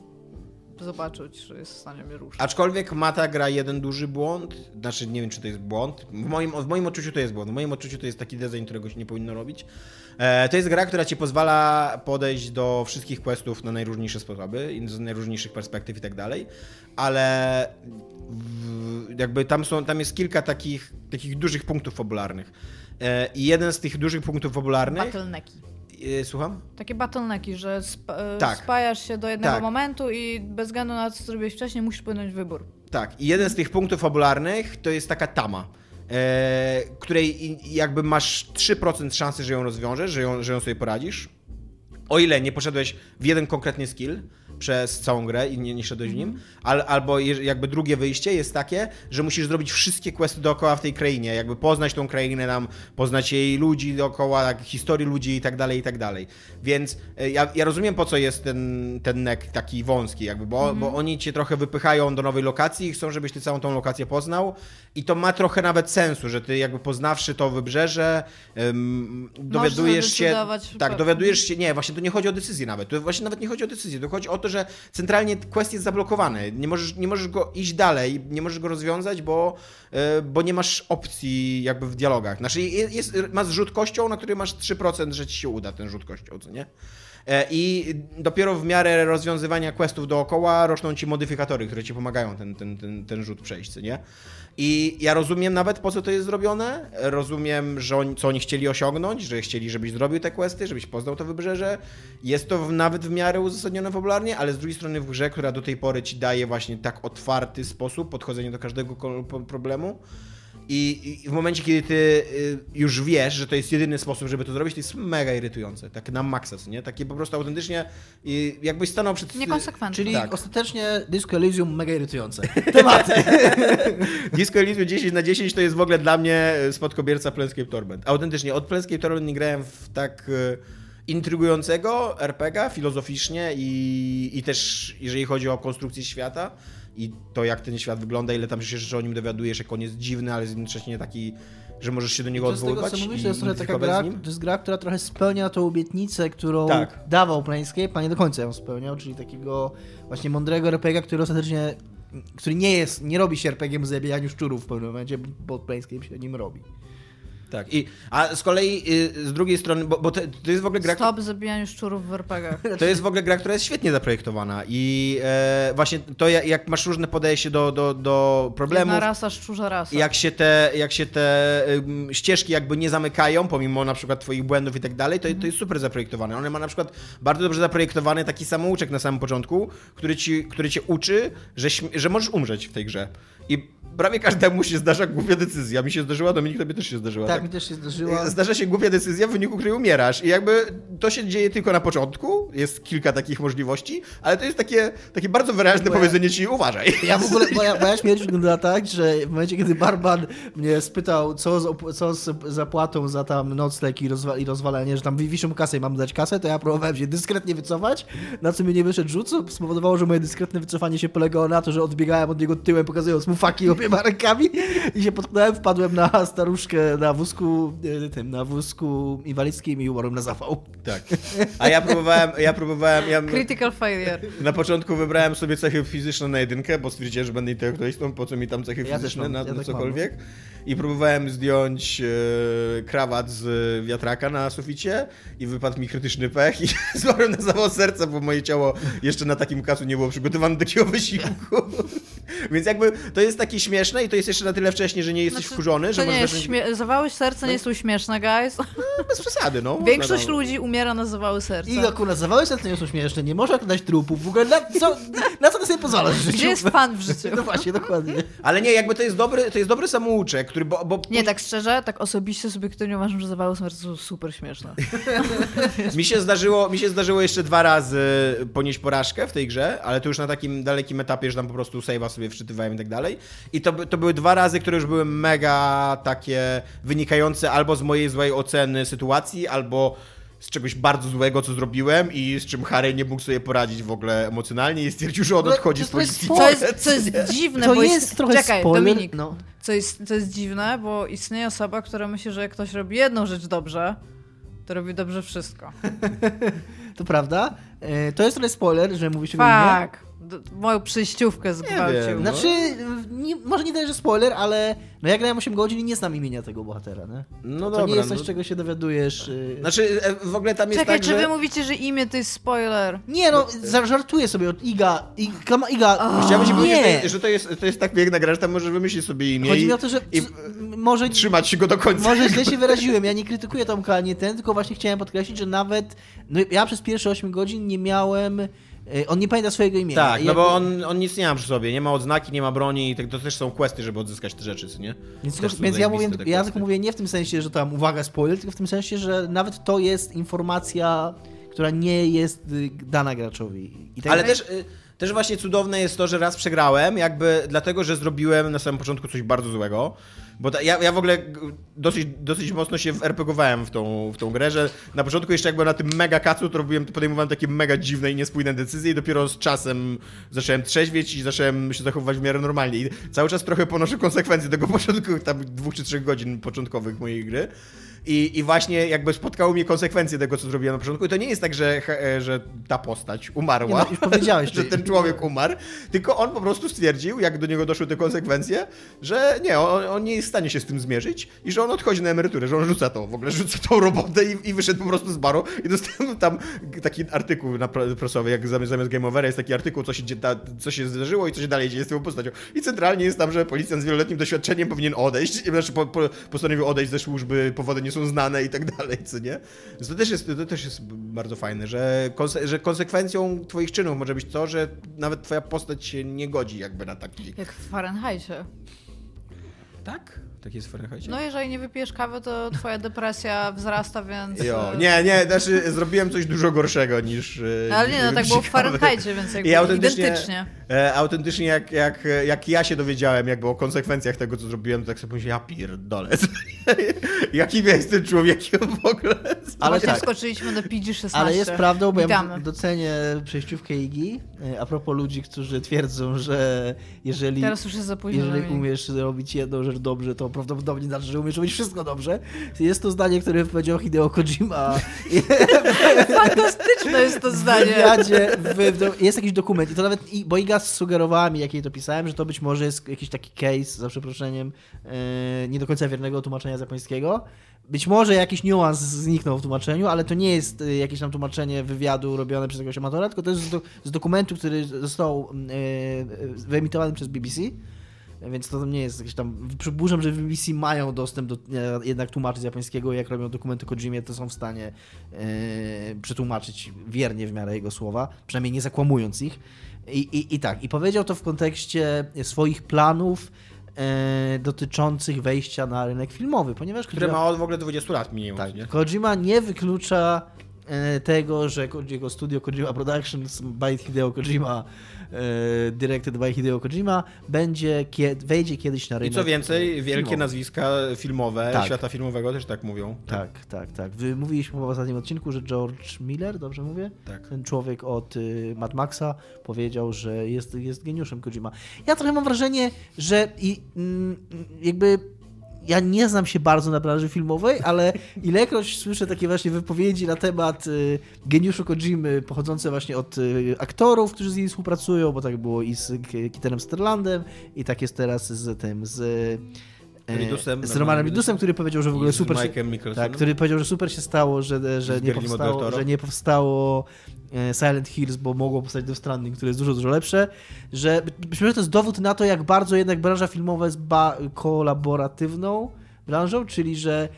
zobaczyć, że jest w stanie mnie ruszyć. Aczkolwiek ma ta gra jeden duży błąd, znaczy nie wiem, czy to jest błąd, w moim, w moim odczuciu to jest błąd, w moim odczuciu to jest taki design, którego się nie powinno robić. E, to jest gra, która ci pozwala podejść do wszystkich questów na najróżniejsze sposoby, z najróżniejszych perspektyw i tak dalej, ale w, jakby tam, są, tam jest kilka takich, takich dużych punktów fabularnych. E, I jeden z tych dużych punktów fabularnych... Battlenecki. Słucham? Takie bottlenecki, że sp- tak. spajasz się do jednego tak. momentu i bez względu na to, co zrobiłeś wcześniej, musisz podjąć wybór. Tak. I jeden z tych punktów fabularnych to jest taka tama, e, której jakby masz trzy procent szansy, że ją rozwiążesz, że ją, że ją sobie poradzisz. O ile nie poszedłeś w jeden konkretny skill przez całą grę i nie, nie szedłeś w nim, Al, albo jakby drugie wyjście jest takie, że musisz zrobić wszystkie questy dookoła w tej krainie, jakby poznać tą krainę nam, poznać jej ludzi dookoła, tak, historii ludzi i tak dalej, i tak dalej. Więc ja, ja rozumiem, po co jest ten, ten nek taki wąski, jakby, bo, mhm. bo oni cię trochę wypychają do nowej lokacji i chcą, żebyś ty całą tą lokację poznał i to ma trochę nawet sensu, że ty jakby poznawszy to wybrzeże, um, dowiadujesz się... Tak, dowiadujesz się... Nie, właśnie to nie chodzi o decyzję nawet, to właśnie nawet nie chodzi o decyzję, to chodzi o to, że centralnie quest jest zablokowany, nie możesz, nie możesz go iść dalej, nie możesz go rozwiązać, bo, bo nie masz opcji jakby w dialogach. Znaczy jest, jest, masz rzut kością, na który masz trzy procent, że ci się uda ten rzut kością, co nie? I dopiero w miarę rozwiązywania questów dookoła roczną ci modyfikatory, które ci pomagają ten, ten, ten, ten rzut przejść, co nie? I ja rozumiem nawet, po co to jest zrobione, rozumiem, że oni, co oni chcieli osiągnąć, że chcieli, żebyś zrobił te questy, żebyś poznał to wybrzeże. Jest to w, nawet w miarę uzasadnione fabularnie, ale z drugiej strony w grze, która do tej pory ci daje właśnie tak otwarty sposób podchodzenia do każdego problemu. I w momencie, kiedy ty już wiesz, że to jest jedyny sposób, żeby to zrobić, to jest mega irytujące. Tak na maksa, nie? Takie po prostu autentycznie jakbyś stanął przed... Niekonsekwentne. Czyli tak. Ostatecznie Disco Elysium mega irytujące. Tematy. Disco Elysium dziesięć na dziesięć to jest w ogóle dla mnie spadkobierca Planescape Torment. Autentycznie. Od Planescape Torment nie grałem w tak intrygującego er pe gie filozoficznie i, i też jeżeli chodzi o konstrukcję świata. I to, jak ten świat wygląda, ile tam się rzeczy o nim dowiadujesz, jak on jest dziwny, ale jednocześnie taki, że możesz się do niego odwoływać. To jest, tego, co mówisz, to jest trochę taka gra, to jest gra, która trochę spełnia tą obietnicę, którą tak. dawał Planescape, a nie do końca ją spełniał, czyli takiego właśnie mądrego er pe gie, który ostatecznie, który nie jest, nie robi się er pe giem z zabijaniu szczurów w pewnym momencie, bo Planescape się nim robi. Tak. I, a z kolei y, z drugiej strony, bo, bo to, to jest w ogóle gra... Stop zabijaniu szczurów w er pe gie. To jest w ogóle gra, która jest świetnie zaprojektowana i e, właśnie to, jak masz różne podejście do, do, do problemów... Jedna rasa, szczurza rasa. Jak się te, jak się te y, ścieżki jakby nie zamykają, pomimo na przykład twoich błędów i tak dalej, to, to jest super zaprojektowane. One ma na przykład bardzo dobrze zaprojektowany taki samouczek na samym początku, który, ci, który cię uczy, że, śmi- że możesz umrzeć w tej grze. I prawie każdemu się zdarza głupia decyzja. Mi się zdarzyła, Dominik, tobie też się zdarzyła. Tak, tak, mi też się zdarzyła. Zdarza się głupia decyzja, w wyniku której umierasz. I jakby to się dzieje tylko na początku, jest kilka takich możliwości, ale to jest takie, takie bardzo wyraźne bo powiedzenie ja, ci uważaj. Ja w ogóle, moja, moja śmierć wyglądała tak, że w momencie, kiedy barman mnie spytał, co z, op- co z zapłatą za tam nocleg i, rozwa- i rozwalenie, że tam wiszą kasę i mam dać kasę, to ja próbowałem się dyskretnie wycofać, na co mnie nie wyszedł rzut, co spowodowało, że moje dyskretne wycofanie się polegało na to, że odbiegałem od niego tyłem, pokazując mu faki obiema rękami i się potknąłem, wpadłem na staruszkę na wózku tym, na wózku inwalidzkim i umarłem na zawał. Tak. A ja próbowałem... Ja próbowałem ja... Critical failure. Na początku wybrałem sobie cechy fizyczne na jedynkę, bo stwierdziłem, że będę intelektualistą, po co mi tam cechy ja fizyczne mam, na, ja na tak cokolwiek. Mam. I próbowałem zdjąć e, krawat z wiatraka na suficie i wypadł mi krytyczny pech i zmarłem na zawał serca, bo moje ciało jeszcze na takim kacu nie było przygotowane do takiego wysiłku. Więc jakby to jest taki śmieszne i to jest jeszcze na tyle wcześnie, że nie jesteś znaczy, wkurzony, że możesz... Zawały śmie- zawałeś serca no. nie są śmieszne, guys. No, bez przesady, no. Większość no, no. ludzi umiera na zawały serca. I akurat zawały serca nie są śmieszne, nie można oglądać trupów, w ogóle na co, na co ty sobie pozwalasz w życiu? Gdzie jest fan w życiu? No właśnie, dokładnie. Ale nie, jakby to jest dobry, to jest dobry samouczek, który... Bo, bo... Nie, tak szczerze, tak osobiście, subiektywnie uważam, że zawały serca są super śmieszne. mi, się zdarzyło, mi się zdarzyło jeszcze dwa razy ponieść porażkę w tej grze, ale to już na takim dalekim etapie, że tam po prostu save'a sobie wczytywałem i tak dalej. I to, to były dwa razy, które już były mega takie wynikające albo z mojej złej oceny sytuacji, albo z czegoś bardzo złego, co zrobiłem i z czym Harry nie mógł sobie poradzić w ogóle emocjonalnie i stwierdził, że on odchodzi z policji. To jest, co jest dziwne, to bo jest, jest trochę czekaj, spoiler. Dominik, no. co, jest, co jest dziwne, bo istnieje osoba, która myśli, że jak ktoś robi jedną rzecz dobrze, to robi dobrze wszystko. To prawda? To jest trochę spoiler, że mówi się o mnie. Tak. D- moją przyjściówkę zgwałcił. Nie znaczy, nie, może nie daję, że spoiler, ale no ja grałem osiem godzin i nie znam imienia tego bohatera, nie? No to dobra, nie jest coś, no... czego się dowiadujesz. Yy... Znaczy, w ogóle tam jest Czekaj, tak, czy że... wy mówicie, że imię to jest spoiler? Nie, no, no żartuję sobie od Iga. Iga, Iga. Oh, chciałbym się powiedzieć, że to jest, to jest tak piękna gra, że tam może wymyślić sobie imię Chodzi i, mi o to, że i może, trzymać się go do końca. Może źle się wyraziłem, ja nie krytykuję Tomka, a nie ten, tylko właśnie chciałem podkreślić, że nawet no, ja przez pierwsze osiem godzin nie miałem... On nie pamięta swojego imienia. Tak, no jakby... bo on, on nic nie ma przy sobie, nie ma odznaki, nie ma broni i tak, to też są questy, żeby odzyskać te rzeczy, nie? Więc, więc, więc ja, mówię, ja tak mówię nie w tym sensie, że tam uwaga spoiler, tylko w tym sensie, że nawet to jest informacja, która nie jest dana graczowi. I tak Ale tak... też... Też właśnie cudowne jest to, że raz przegrałem, jakby dlatego, że zrobiłem na samym początku coś bardzo złego, bo ta, ja, ja w ogóle dosyć, dosyć mocno się er pe gie owałem w tą, w tą grę, że na początku jeszcze jakby na tym mega kacu, to robiłem, podejmowałem takie mega dziwne i niespójne decyzje i dopiero z czasem zacząłem trzeźwieć i zacząłem się zachowywać w miarę normalnie i cały czas trochę ponoszę konsekwencje tego początku, tam dwóch czy trzech godzin początkowych mojej gry. I, I właśnie jakby spotkały mnie konsekwencje tego, co zrobiłem na początku. I to nie jest tak, że, że ta postać umarła, nie, no, już powiedziałeś, że ten człowiek umarł, tylko on po prostu stwierdził, jak do niego doszły te konsekwencje, że nie, on, on nie jest w stanie się z tym zmierzyć i że on odchodzi na emeryturę, że on rzuca to, w ogóle rzuca tą robotę i, i wyszedł po prostu z baru. I dostałem tam taki artykuł na prasowy, jak zamiast, zamiast Game Overa jest taki artykuł, co się, co się zdarzyło i co się dalej dzieje z tą postacią. I centralnie jest tam, że policjant z wieloletnim doświadczeniem powinien odejść, znaczy po, po, postanowił odejść ze służby, powody nie są znane i tak dalej, co nie? To też jest, to też jest bardzo fajne, że, konse- że konsekwencją twoich czynów może być to, że nawet twoja postać się nie godzi jakby na taki... Jak w Fahrenheitie. Tak? Tak jest w Fahrenheitie? No jeżeli nie wypijesz kawy, to twoja depresja wzrasta, więc... Jo. Nie, nie, znaczy zrobiłem coś dużo gorszego niż... Ale nie, no tak było w Fahrenheitie, więc jakby autentycznie, identycznie. E, autentycznie jak, jak, jak ja się dowiedziałem jakby o konsekwencjach tego, co zrobiłem, to tak sobie myślałem, ja pierdolę. Jakim ja jestem człowiekiem w ogóle? Ale tak. Skoczyliśmy do P G szesnaście. Ale jest prawdą, bo Witamy. ja docenię przejściówkę Igi. A propos ludzi, którzy twierdzą, że jeżeli, Teraz już jest za późno, jeżeli umiesz robić jedną rzecz dobrze, to prawdopodobnie znaczy, że umiesz robić wszystko dobrze. Jest to zdanie, które powiedział Hideo Kojima. Fantastyczne jest to zdanie. W w, jest jakiś dokument, i to nawet, bo Iga sugerowała mi, jak jej to pisałem, że to być może jest jakiś taki case, za przeproszeniem, nie do końca wiernego tłumaczenia japońskiego. Być może jakiś niuans zniknął w tłumaczeniu, ale to nie jest jakieś tam tłumaczenie wywiadu robione przez jakiegoś amatora, tylko to jest z, do, z dokumentu, który został yy, wyemitowany przez B B C, więc to nie jest jakieś tam... Przypuszczam, że B B C mają dostęp do yy, jednak tłumaczy z japońskiego, jak robią dokumenty Kojimie, to są w stanie yy, przetłumaczyć wiernie w miarę jego słowa, przynajmniej nie zakłamując ich. I, i, i tak, i powiedział to w kontekście swoich planów dotyczących wejścia na rynek filmowy, ponieważ... Które Kojima... ma od w ogóle dwadzieścia lat minimum. Tak, nie? Kojima nie wyklucza tego, że jego studio Kojima Productions by Hideo Kojima, directed by Hideo Kojima, będzie, wejdzie kiedyś na rynek. I co więcej, wielkie filmowy. nazwiska filmowe, tak. świata filmowego też tak mówią. Tak, tak, tak. tak. Mówiliśmy w ostatnim odcinku, że George Miller, dobrze mówię? Tak. Ten człowiek od Mad Maxa powiedział, że jest, jest geniuszem Kojima. Ja trochę mam wrażenie, że i, jakby... Ja nie znam się bardzo na branży filmowej, ale ilekroć słyszę takie właśnie wypowiedzi na temat y, geniuszu Kojimy pochodzące właśnie od y, aktorów, którzy z nim współpracują, bo tak było i z Kiterem Sterlandem i tak jest teraz z tym, z... Ridusem, z Romanem Ridusem, który powiedział, że w ogóle super się, tak, który powiedział, że super się stało, że, że, nie powstało, że nie powstało Silent Hills, bo mogło powstać Death Stranding, które jest dużo, dużo lepsze, że być może to jest dowód na to, jak bardzo jednak branża filmowa jest ba- kolaboratywną branżą, czyli że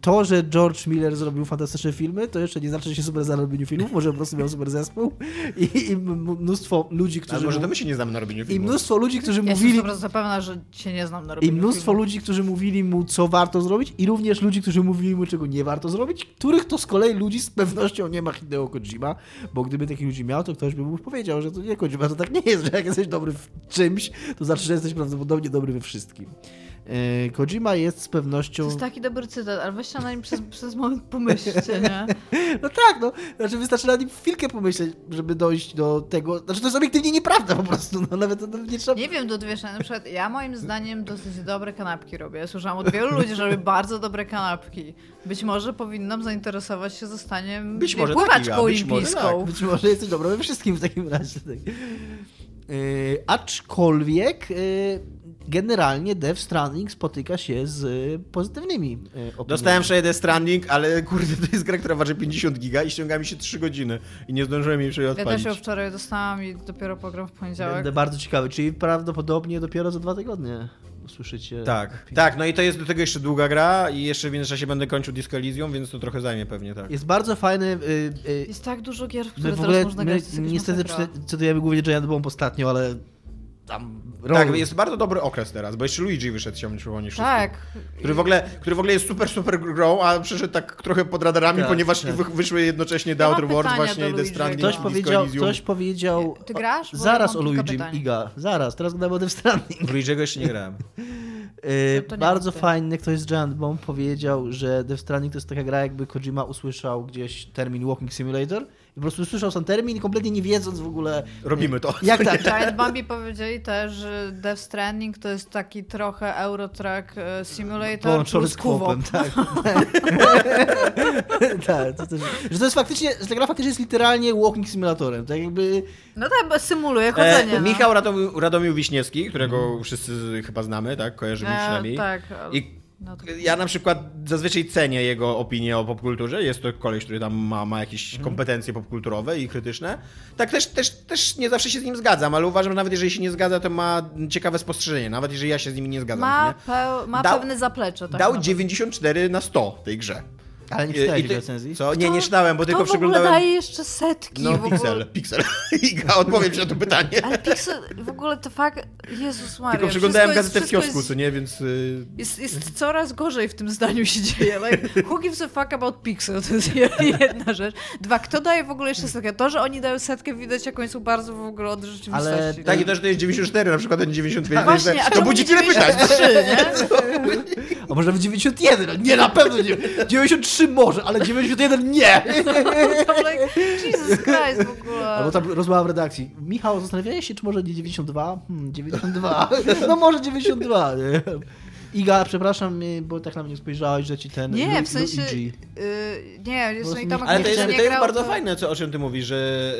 to, że George Miller zrobił fantastyczne filmy, to jeszcze nie znaczy, że się super zna na robieniu filmów, może po prostu miał super zespół i, i mnóstwo ludzi, którzy... Ale może to my się nie znamy na robieniu filmów. I mnóstwo ludzi, którzy ja mówili... Ja jestem zapewna, że się nie znam na robieniu I mnóstwo filmów. ludzi, którzy mówili mu, co warto zrobić i również ludzi, którzy mówili mu, czego nie warto zrobić, których to z kolei ludzi z pewnością nie ma Hideo Kojima, bo gdyby takich ludzi miał, to ktoś by mu powiedział, że to nie Kojima, to tak nie jest, że jak jesteś dobry w czymś, to znaczy, że jesteś prawdopodobnie dobry we wszystkim. Kojima jest z pewnością... To jest taki dobry cytat, ale weźcie na nim przez, przez moment pomyślcie, nie? No tak, no. Znaczy wystarczy na nim chwilkę pomyśleć, żeby dojść do tego... Znaczy to jest obiektywnie nieprawda po prostu, no nawet to nie trzeba... Nie wiem, do wiesz, na przykład ja moim zdaniem dosyć dobre kanapki robię. Ja słyszałam od wielu ludzi, że robię bardzo dobre kanapki. Być może powinnam zainteresować się zostaniem być może pływaczką tak, olimpijską. Być może, tak. Być może jesteś dobrą we wszystkim w takim razie. Tak. Yy, aczkolwiek... Yy... Generalnie Death Stranding spotyka się z pozytywnymi opiniami. Dostałem jeszcze Death Stranding, ale kurde, to jest gra, która waży pięćdziesiąt giga i ściąga mi się trzy godziny i nie zdążyłem jej przejść odpalić. Ja też ją wczoraj dostałam i dopiero pogram w poniedziałek. Będę bardzo ciekawy, czyli prawdopodobnie dopiero za dwa tygodnie usłyszycie. Tak, opinię. Tak, no i to jest do tego jeszcze długa gra i jeszcze w międzyczasie będę kończył Disco Elysium, więc to trochę zajmie pewnie, tak. Jest bardzo fajny... Y, y, jest tak dużo gier, w które w ogóle teraz można grać. Niestety cytujemy głównie Giant Bomb ostatnio, ale... Tam tak, jest bardzo dobry okres teraz, bo jeszcze Luigi wyszedł się przypomnieć tak. Wszystkim, który w ogóle, który w ogóle jest super, super grą, a przeszedł tak trochę pod radarami, tak, ponieważ tak. Wyszły jednocześnie The Outer Worlds, właśnie Death Stranding, ktoś powiedział, ktoś powiedział ty grasz? Zaraz o Luigi, Iga, zaraz, teraz gadamy o Death Stranding. Luigi'ego jeszcze nie grałem. Yy, to to bardzo fajny ktoś z Giant Bomb powiedział, że Death Stranding to jest taka gra, jakby Kojima usłyszał gdzieś termin Walking Simulator i po prostu usłyszał sam termin, kompletnie nie wiedząc w ogóle... Robimy to. Jak tak? Giant Bombi powiedzieli też, że Death Stranding to jest taki trochę Eurotrack Simulator połączony z Kuwą. Tak, tak to też, że to jest faktycznie, że ta gra faktycznie jest literalnie Walking Simulatorem, tak jakby... No tak, symuluje chodzenie. E, no. Michał Radomił, Radomił Wiśniewski, którego hmm. wszyscy chyba znamy, tak, kojarzymy. E, tak. I no to... Ja na przykład zazwyczaj cenię jego opinię o popkulturze. Jest to koleś, który tam ma, ma jakieś kompetencje popkulturowe i krytyczne. Tak też, też, też nie zawsze się z nim zgadzam, ale uważam, że nawet jeżeli się nie zgadza, to ma ciekawe spostrzeżenie. Nawet jeżeli ja się z nim nie zgadzam. Ma, nie? Peł... ma dał, pewne zaplecze. Tak dał dziewięćdziesiąt cztery na sto tej grze. Ale nie czytałeś recenzji? Co? Nie, nie czytałem, bo kto tylko przeglądałem... To w ogóle daje jeszcze setki. No, Pixel, Pixel. Iga, odpowiem ci na to pytanie. Ale Pixel, w ogóle to fakt... Jezus Maria. Tylko przeglądałem gazetę w kiosku, jest... co nie, więc... Jest, jest coraz gorzej w tym zdaniu się dzieje. Like, who gives a fuck about Pixel? To jest jedna rzecz. Dwa, kto daje w ogóle jeszcze setkę? To, że oni dają setkę, widać jaką są bardzo w ogóle od rzeczywistości. Ale tak, tak. I to, że to jest dziewięćdziesiąt cztery, na przykład, a nie dziewięćdziesiąt pięć. Właśnie, jest, a to budzi tyle pytań. A może w dziewięćdziesiąt jeden? Nie, na pewno nie. dziewięćdziesiąt trzy. Może, ale dziewięćdziesiąt jeden nie! Jesus Christ w ogóle. Albo tam rozmowa w redakcji. Michał, zastanawiałeś się, czy może nie dziewięćdziesiąt dwa? Hmm, dziewięćdziesiąt dwa. No może dziewięćdziesiąt dwa. Nie? Iga, przepraszam, bo tak na mnie spojrzałeś, że ci ten... Nie, Lu- w sensie... Luigi. Yy, nie, jest no i tam... Ale to jest, nie to jest grał, bardzo to... fajne, co, o czym ty mówisz, że,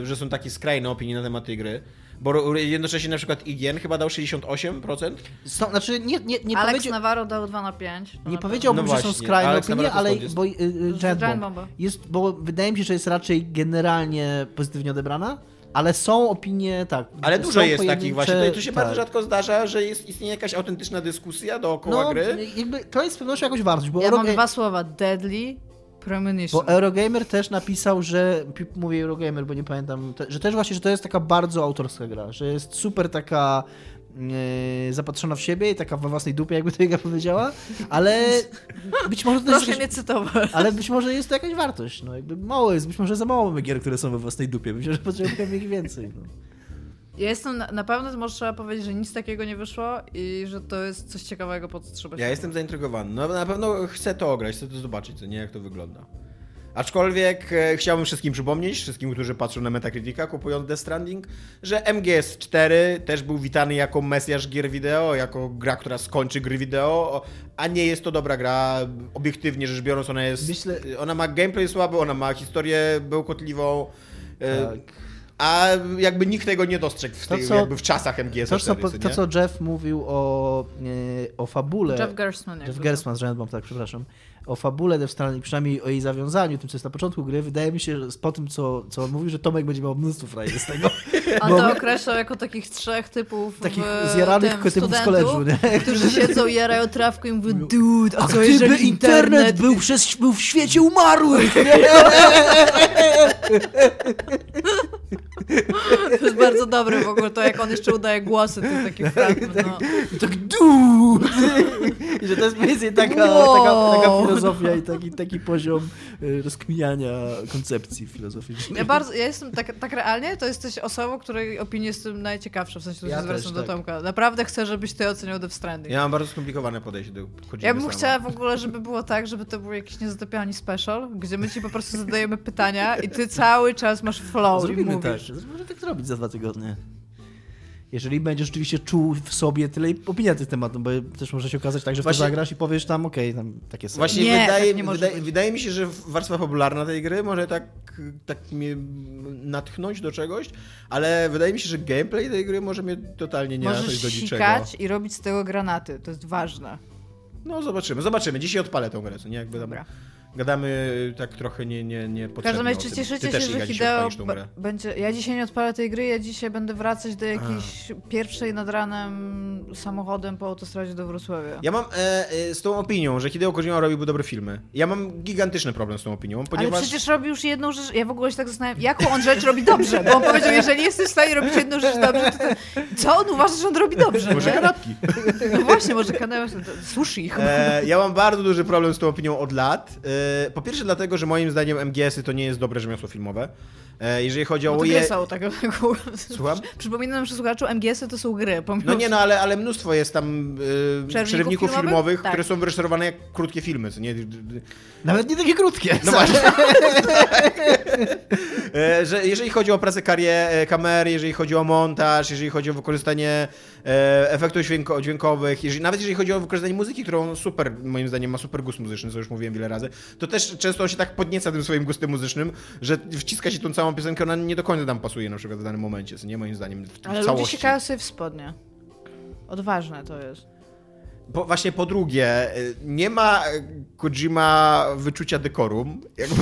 yy, że są takie skrajne opinie na temat tej gry. Bo jednocześnie na przykład I G N chyba dał sześćdziesiąt osiem procent. So, znaczy nie, nie, nie Alex powiedział... Navarro dał dwanaście przecinek pięć. Nie powiedziałbym, no że są skrajne Alex opinie, ale bo, y, Giant Bomb. Bomb. Jest, bo wydaje mi się, że jest raczej generalnie pozytywnie odebrana. Ale są opinie, tak. Ale dużo jest takich właśnie. To, to się tak. bardzo rzadko zdarza, że jest, istnieje jakaś autentyczna dyskusja dookoła no, gry. Jakby to jest z pewnością jakąś wartość. Bo ja Euroga- mam dwa słowa. Deadly, Premonition. Bo Eurogamer też napisał, że... Mówię Eurogamer, bo nie pamiętam. Że też właśnie, że to jest taka bardzo autorska gra. Że jest super taka... zapatrzona w siebie i taka we własnej dupie, jakby to Iga powiedziała, ale być może to jest proszę nie cytować. Ale być może jest to jakaś wartość. No, jakby mało jest, być może za mało mamy gier, które są we własnej dupie. Myślę, że potrzebujemy ich więcej. No. Ja jestem, na pewno może trzeba powiedzieć, że nic takiego nie wyszło i że to jest coś ciekawego, po co trzeba się... Ja jestem zaintrygowany. No, na pewno chcę to ograć, chcę to zobaczyć, co nie, jak to wygląda. Aczkolwiek e, chciałbym wszystkim przypomnieć, wszystkim, którzy patrzą na Metacritica, kupując Death Stranding, że M G S cztery też był witany jako mesjasz gier wideo, jako gra, która skończy gry wideo, a nie jest to dobra gra. Obiektywnie rzecz biorąc, ona jest... Myślę... Ona ma gameplay słaby, ona ma historię bełkotliwą. E, tak. A jakby nikt tego nie dostrzegł w, tej, co, jakby w czasach M G S cztery. To co, co, to, co Jeff mówił o, e, o fabule... Jeff Gerstmann. Jeff Gerstmann z Giant Bomb, tak, przepraszam. O fabule Death Stranding, przynajmniej o jej zawiązaniu, tym co jest na początku gry, wydaje mi się, że po tym co, co on mówił, że Tomek będzie miał mnóstwo frajdy z tego. On to określał jako takich trzech typów takich zjaranych tym, typów z koledżu, nie? Którzy siedzą, jarają trawkę i mówią, dude, a, a co jeżeli internet... internet był, przez, był w świecie umarłych! To jest bardzo dobre w ogóle, to jak on jeszcze udaje głosy, to taki fragment, tak, no. Tak, duuu! I że to jest mniej więcej taka, taka, taka filozofia i taki, taki poziom rozkminiania koncepcji filozoficznych. Ja bardzo, ja jestem, tak, tak realnie, to jesteś osobą, której opinię jestem najciekawsza, w sensie ja zwracam do tak. Tomka. Naprawdę chcę, żebyś ty oceniał Death Stranding. Ja mam bardzo skomplikowane podejście do Kojimy. Ja bym sama. chciała w ogóle, żeby było tak, żeby to był jakiś niezatapialni special, gdzie my ci po prostu zadajemy pytania i ty cały czas masz flow. Zrobimy i mówisz. Tak. Możemy tak zrobić za dwa tygodnie. Jeżeli będziesz rzeczywiście czuł w sobie tyle opinii na ten temat, bo też może się okazać tak, że Właśnie... w to zagrasz i powiesz tam okej, okay, tam takie sobie. Właśnie nie, wydaje, tak nie wydaje, wydaje, wydaje mi się, że warstwa popularna tej gry może tak, tak mnie natchnąć do czegoś, ale wydaje mi się, że gameplay tej gry może mnie totalnie nie natchnąć do niczego. Możesz sikać i robić z tego granaty, to jest ważne. No zobaczymy, zobaczymy. Dzisiaj odpalę tą grę, nie? Jakby dobra. Gadamy tak trochę nie, nie, nie potrzebnie. W każdym razie cieszycie się, że Hideo będzie... Ja dzisiaj nie odpalę tej gry, ja dzisiaj będę wracać do jakiejś A. pierwszej nad ranem samochodem po autostradzie do Wrocławia. Ja mam e, e, z tą opinią, że Hideo Kojima robiłby dobre filmy. Ja mam gigantyczny problem z tą opinią, ponieważ... Ale przecież robi już jedną rzecz... Ja w ogóle się tak zastanawiam, jaką on rzecz robi dobrze, bo on powiedział, jeżeli jesteś w stanie robić jedną rzecz dobrze, to, to... co on uważa, że on robi dobrze? Może kanapki. No właśnie, może kanapki. Sushi ich. E, ja mam bardzo duży problem z tą opinią od lat. Po pierwsze dlatego, że moim zdaniem M G S-y to nie jest dobre rzemiosło filmowe. Jeżeli chodzi o... No to gry są tak. Słucham? Przypominam słuchaczu, M G S-y to są gry. No nie, no ale, ale mnóstwo jest tam yy, przerywników filmowych, filmowych tak. które są wyreżyserowane jak krótkie filmy. Nie... Nawet nie takie krótkie. No właśnie. Że jeżeli chodzi o pracę karie, kamery, jeżeli chodzi o montaż, jeżeli chodzi o wykorzystanie e, efektów dźwięko- dźwiękowych, jeżeli, nawet jeżeli chodzi o wykorzystanie muzyki, którą super, moim zdaniem ma super gust muzyczny, co już mówiłem wiele razy, to też często on się tak podnieca tym swoim gustem muzycznym, że wciska się tą całą piosenkę, ona nie do końca tam pasuje na przykład w danym momencie, nie moim zdaniem w całości. Ale ludzie siekają sobie w spodnie. Odważne to jest. Po, właśnie po drugie, nie ma Kojima wyczucia dekorum jakby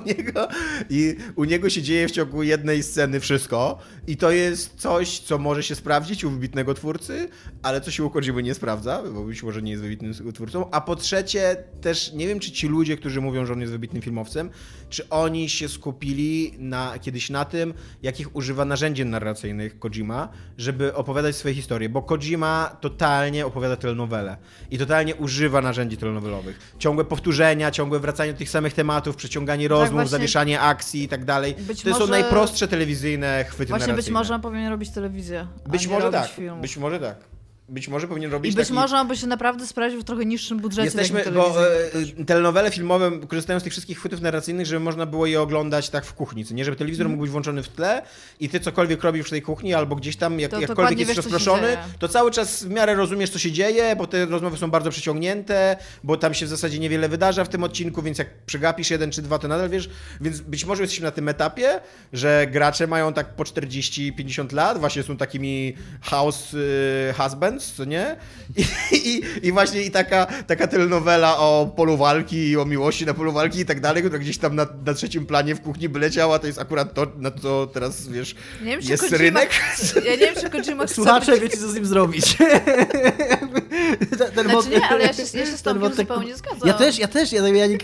u niego i u niego się dzieje w ciągu jednej sceny wszystko i to jest coś, co może się sprawdzić u wybitnego twórcy, ale co się u Kojimy nie sprawdza, bo być może nie jest wybitnym twórcą, a po trzecie też nie wiem, czy ci ludzie, którzy mówią, że on jest wybitnym filmowcem, czy oni się skupili na, kiedyś na tym, jakich używa narzędzi narracyjnych Kojima, żeby opowiadać swoje historie, bo Kojima totalnie opowiada tyle nowele i totalnie używa narzędzi telenowelowych. Ciągłe powtórzenia, ciągłe wracanie do tych samych tematów, przeciąganie rozmów, tak właśnie, zawieszanie akcji i tak dalej. To może... są najprostsze telewizyjne chwyty właśnie narracyjne. Właśnie być może on powinien robić telewizję, być a nie może robić tak, film. Być może tak. Być może powinien robić I być taki... może on by się naprawdę sprawdził w trochę niższym budżecie. Jesteśmy, bo e, telenowele filmowe korzystają z tych wszystkich chwytów narracyjnych, żeby można było je oglądać tak w kuchni, nie? Żeby telewizor hmm. mógł być włączony w tle i ty cokolwiek robisz w tej kuchni albo gdzieś tam, jak, to, jakkolwiek jesteś rozproszony, to cały czas w miarę rozumiesz, co się dzieje, bo te rozmowy są bardzo przeciągnięte, bo tam się w zasadzie niewiele wydarza w tym odcinku, więc jak przegapisz jeden czy dwa, to nadal wiesz. Więc być może jesteśmy na tym etapie, że gracze mają tak po czterdzieści pięćdziesiąt lat, właśnie są takimi house husband, co nie? I, i, i właśnie i taka, taka telenowela o polu walki i o miłości na polu walki i tak dalej, która gdzieś tam na, na trzecim planie w kuchni by leciała, to jest akurat to, na co teraz, wiesz, nie wiem, jest Kojima, rynek. Ja nie wiem, czy Kojima chce... Słuchacze, być... wiecie, co z nim zrobić. ten, ten znaczy nie, ale ja się, ja się z tobą zupełnie tak... zgadzam. Ja też, ja też. Ja, ja nie,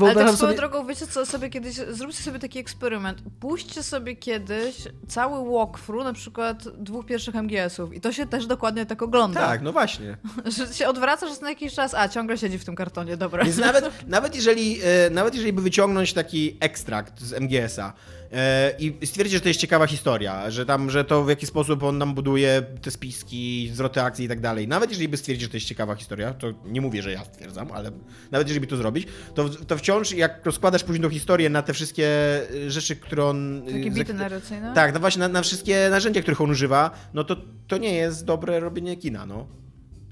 ale tak swoją sobie... drogą, wiecie co, sobie kiedyś, zróbcie sobie taki eksperyment. Puśćcie sobie kiedyś cały walkthrough, na przykład dwóch pierwszych M G S-ów i to się też dokładnie tak ogląda. Tak, no właśnie. Że się odwracasz na jakiś czas, a ciągle siedzi w tym kartonie, dobra. Więc nawet, nawet, jeżeli, nawet jeżeli by wyciągnąć taki ekstrakt z M G S-a i stwierdzić, że to jest ciekawa historia, że tam, że to w jaki sposób on nam buduje te spiski, zwroty akcji i tak dalej. Nawet jeżeli by stwierdzić, że to jest ciekawa historia, to nie mówię, że ja stwierdzam, ale nawet jeżeli by to zrobić, to, to wciąż jak rozkładasz później tą historię na te wszystkie rzeczy, które on... Takie bity narracyjne? Tak, no właśnie, na, na wszystkie narzędzia, których on używa, no to, to nie jest dobre robienie kina, no.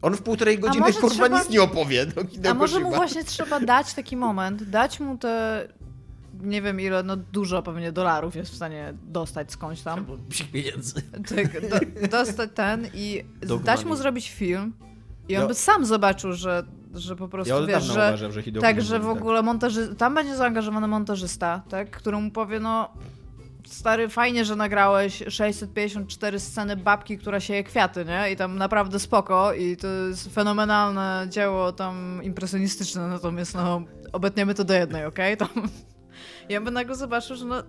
On w półtorej godziny kurwa trzeba... nic nie opowie. No, kina a może mu właśnie trzeba dać taki moment, dać mu te... Nie wiem ile, no dużo pewnie dolarów jest w stanie dostać skądś tam. Albo pieniędzy. Tak, do, dostać ten i dać mu zrobić film i on no. by sam zobaczył, że, że po prostu ja wiesz, że, uważam, że tak, że w ogóle tak. montaży, tam będzie zaangażowany montażysta, tak, który mu powie, no stary, fajnie, że nagrałeś sześćset pięćdziesiąt cztery sceny babki, która sieje kwiaty, nie? I tam naprawdę spoko i to jest fenomenalne dzieło tam impresjonistyczne, natomiast no obetniemy to do jednej, okej? Okay? Tam... Ja bym nagle zobaczył, że no...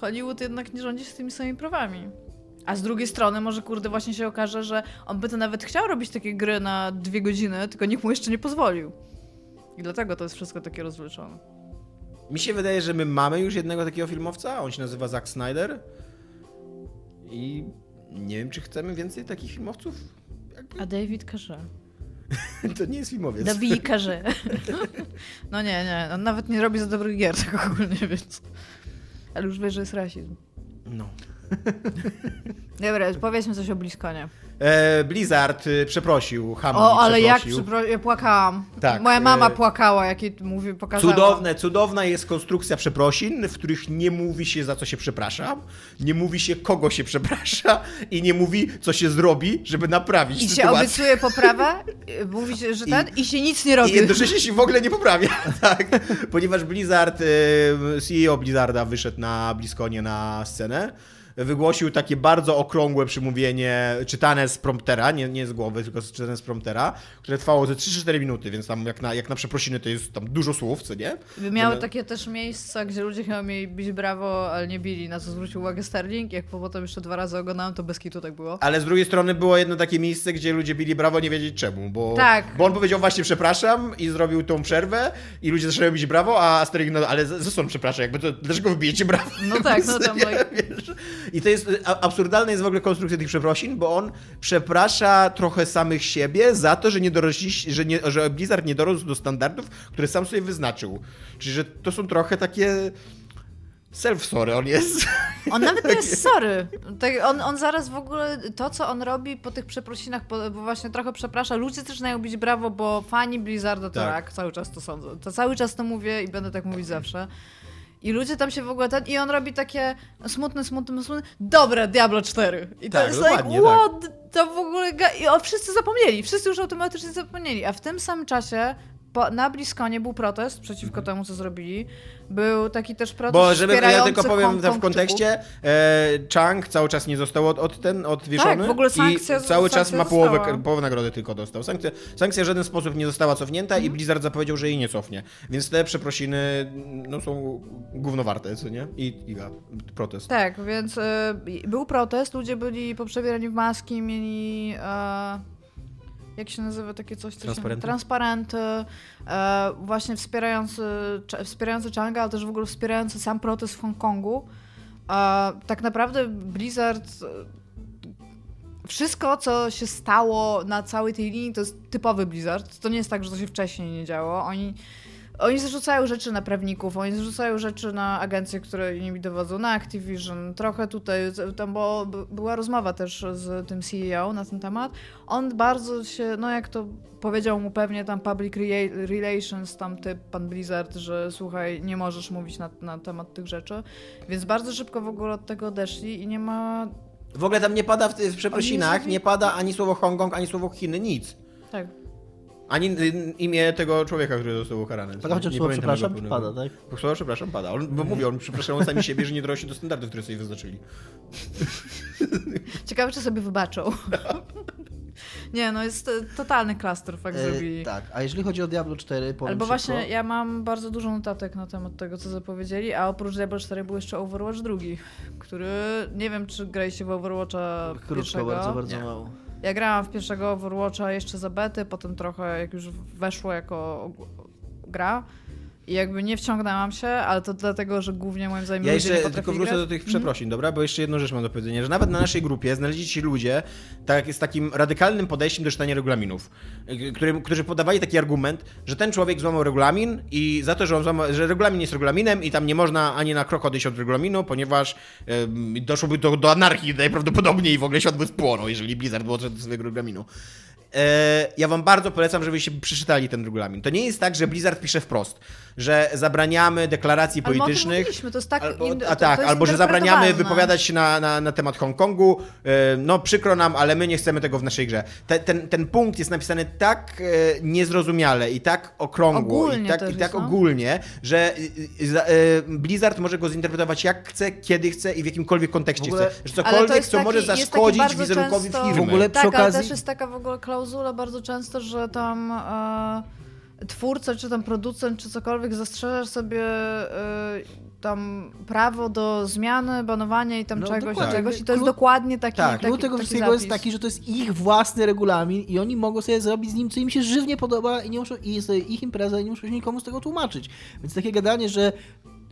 Hollywood jednak nie rządzi z tymi samymi prawami. A z drugiej strony może, kurde, właśnie się okaże, że on by to nawet chciał robić takie gry na dwie godziny, tylko nikt mu jeszcze nie pozwolił. I dlatego to jest wszystko takie rozwleczone. Mi się wydaje, że my mamy już jednego takiego filmowca, on się nazywa Zack Snyder. I nie wiem, czy chcemy więcej takich filmowców. Jakby... A David Carze. To nie jest filmowiec. David Carze. No nie, nie, on nawet nie robi za dobrych gier tak ogólnie, więc... Ale już wiesz, że jest rasizm. No. Dobra, powiedzmy coś o Blizzconie. E, Blizzard przeprosił, Hammond przeprosił. O, ale przeprosił. jak przepro... ja płakałam. Tak, moja mama e... płakała, jak jej mówi, pokazała. Cudowne, cudowna jest konstrukcja przeprosin, w których nie mówi się, za co się przepraszam, nie mówi się, kogo się przeprasza i nie mówi, co się zrobi, żeby naprawić I sytuację. I się obiecuje poprawę, mówi się, że ten, i, i się nic nie robi. I jednocześnie się w ogóle nie poprawia, tak? Ponieważ Blizzard, C E O Blizzarda wyszedł na Blizzconie na scenę. Wygłosił takie bardzo okrągłe przemówienie, czytane z promptera, nie, nie z głowy, tylko czytane z promptera, które trwało ze trzy cztery minuty, więc tam jak na, jak na przeprosiny to jest tam dużo słów, co nie? Miały no, takie też miejsca, gdzie ludzie chyba mieli bić brawo, ale nie bili, na co zwrócił uwagę Sterling. Jak potem jeszcze dwa razy oglądałem, to bez kitu tak było. Ale z drugiej strony było jedno takie miejsce, gdzie ludzie bili brawo, nie wiedzieć czemu, bo, tak. bo on powiedział właśnie przepraszam i zrobił tą przerwę i ludzie zaczęli bić brawo, a Sterling, no ale ze sobą przepraszam, jakby to dlaczego wbijecie brawo? No tak, no tam... I to jest, absurdalna jest w ogóle konstrukcja tych przeprosin, bo on przeprasza trochę samych siebie za to, że, nie dorośli, że, nie, że Blizzard nie dorósł do standardów, które sam sobie wyznaczył. Czyli, że to są trochę takie... Self-sorry on jest. On nawet nie jest sorry. Tak, on, on zaraz w ogóle, to co on robi po tych przeprosinach, bo właśnie trochę przeprasza, ludzie zaczynają bić brawo, bo fani Blizzarda to tak, rak, cały czas to sądzą. To cały czas to mówię i będę tak mówić zawsze. I ludzie tam się w ogóle... Ten, i on robi takie smutne, smutne, smutne... Dobre, Diablo cztery. I tak, to jest like, what? Tak. To w ogóle... I o, wszyscy zapomnieli. Wszyscy już automatycznie zapomnieli. A w tym samym czasie po, na Blizzconie był protest przeciwko mm. temu, co zrobili. Był taki też protest Bo żeby ja tylko powiem w kontekście, e, Chang cały czas nie został od, od ten odwieszony. Tak, w ogóle sankcja i cały czas ma połowę, połowę nagrody tylko dostał. Sankcja, sankcja w żaden sposób nie została cofnięta mm. i Blizzard zapowiedział, że jej nie cofnie. Więc te przeprosiny no, są gównowarte, co nie? I, i ja, protest. Tak, więc e, był protest, ludzie byli poprzebierani w maski, mieli... E, Jak się nazywa takie coś? Transparenty. Transparenty, e, właśnie wspierający, wspierający Changa, ale też w ogóle wspierający sam protest w Hongkongu. E, tak naprawdę Blizzard, wszystko co się stało na całej tej linii to jest typowy Blizzard. To nie jest tak, że to się wcześniej nie działo. Oni, oni zrzucają rzeczy na prawników, oni zrzucają rzeczy na agencje, które nimi dowodzą, na Activision, trochę tutaj, tam bo była rozmowa też z tym C E O na ten temat. On bardzo się, no jak to powiedział mu pewnie tam public relations, tam typ pan Blizzard, że słuchaj, nie możesz mówić na, na temat tych rzeczy, więc bardzo szybko w ogóle od tego odeszli i nie ma... W ogóle tam nie pada w, w przeprosinach, nie pada ani słowo Hongkong, ani słowo Chiny, nic. Tak. Ani imię tego człowieka, który został ukarany. Pada chociaż słowo przepraszam, pada, tak? Słowo przepraszam, pada. On, bo mówię, on przepraszają sami siebie, że nie dorośli do standardów, które sobie wyznaczyli. Ciekawe, czy sobie wybaczą. No. Nie, no jest totalny klaster, fakt e, zrobili. Tak, a jeżeli chodzi o Diablo cztery, powiem Albo szybko. Właśnie, ja mam bardzo dużo notatek na temat tego, co zapowiedzieli, a oprócz Diablo cztery był jeszcze Overwatch dwa, który, nie wiem, czy graliście w Overwatcha Krótko, pierwszego. bardzo, bardzo nie. mało. Ja grałam w pierwszego Overwatcha jeszcze za bety, potem trochę jak już weszło jako gra i jakby nie wciągnęłam się, ale to dlatego, że głównie moim zdaniem... Ja jeszcze tylko wrócę grać. do tych przeprosin, mm. dobra? Bo jeszcze jedną rzecz mam do powiedzenia, że nawet na naszej grupie znaleźli się ludzie tak, z takim radykalnym podejściem do czytania regulaminów, który, którzy podawali taki argument, że ten człowiek złamał regulamin i za to, że on złamał, że regulamin jest regulaminem i tam nie można ani na krok odejść od regulaminu, ponieważ yy, doszłoby do, do anarchii najprawdopodobniej i w ogóle świat by spłonął, jeżeli Blizzard odszedł do swojego regulaminu. Ja wam bardzo polecam, żebyście przeczytali ten regulamin. To nie jest tak, że Blizzard pisze wprost, że zabraniamy deklaracji albo politycznych, to jest tak, albo, in, to, a tak, to jest albo że zabraniamy wypowiadać się na, na, na temat Hongkongu. No przykro nam, ale my nie chcemy tego w naszej grze. Ten, ten, ten punkt jest napisany tak niezrozumiale i tak okrągło ogólnie i tak, i tak no? ogólnie, że Blizzard może go zinterpretować jak chce, kiedy chce i w jakimkolwiek kontekście w ogóle... chce. Że cokolwiek, co taki, może zaszkodzić wizerunkowi często... firmy. W ogóle przy tak, okazji... ale też jest taka w ogóle klauzula bardzo często, że tam e, twórca, czy tam producent, czy cokolwiek zastrzeżasz sobie y, tam prawo do zmiany, banowania i tam no, czegoś, dokładnie. czegoś i to jest Klu... dokładnie taki Tak, taki, tego taki wszystkiego zapis. Jest taki, że to jest ich własny regulamin i oni mogą sobie zrobić z nim, co im się żywnie podoba i, nie muszą, i jest to ich impreza i nie muszą się nikomu z tego tłumaczyć. Więc takie gadanie, że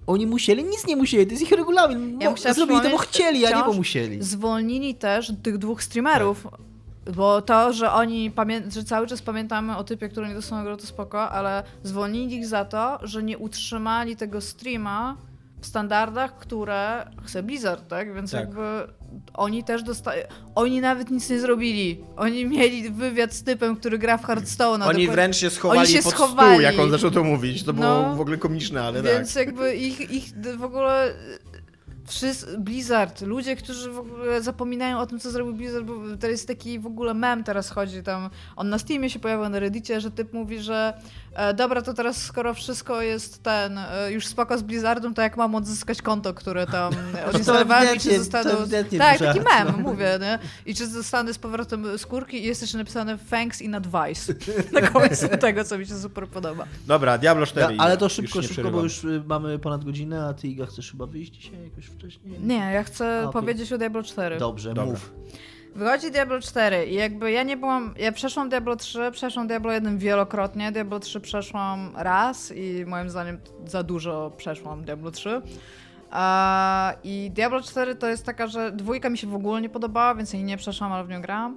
oni musieli, nic nie musieli, to jest ich regulamin. Ja zrobili to, bo chcieli, a nie bo musieli. Zwolnili też tych dwóch streamerów. Tak. Bo to, że oni, pamię- że cały czas pamiętamy o typie, który nie dostał gry, to spoko, ale zwolnili ich za to, że nie utrzymali tego streama w standardach, które chce Blizzard, tak? Więc tak. jakby oni też dostają... Oni nawet nic nie zrobili. Oni mieli wywiad z typem, który gra w Hearthstone'a. Oni wręcz się schowali oni się pod schowali. stół, jak on zaczął to mówić. To no, było w ogóle komiczne, ale więc tak. Więc jakby ich, ich w ogóle... Wszyscy, Blizzard, ludzie, którzy w ogóle zapominają o tym, co zrobił Blizzard, bo to jest taki w ogóle mem, teraz chodzi tam, on na Steamie się pojawił, na Reddicie, że typ mówi, że e, dobra, to teraz skoro wszystko jest ten, e, już spoko z Blizzardem, to jak mam odzyskać konto, które tam odinstalowałem i czy zostanę... Tak, taki mem, mówię, nie? I czy zostanę z powrotem skórki i jest jeszcze napisane thanks in advice na końcu tego, co mi się super podoba. Dobra, Diablo cztery. Ja, ale to szybko, szybko, przerywam. Bo już mamy ponad godzinę, a ty, Iga, chcesz chyba wyjść dzisiaj jakoś? Wcześniej. Nie, ja chcę okay. powiedzieć o Diablo cztery. Dobrze, Dobra. mów. Wychodzi Diablo cztery i jakby ja nie byłam... Ja przeszłam Diablo trzy, przeszłam Diablo jeden wielokrotnie, Diablo trzy przeszłam raz i moim zdaniem za dużo przeszłam Diablo trzy. I Diablo cztery to jest taka, że dwójka mi się w ogóle nie podobała, więc jej nie przeszłam, ale w nią grałam.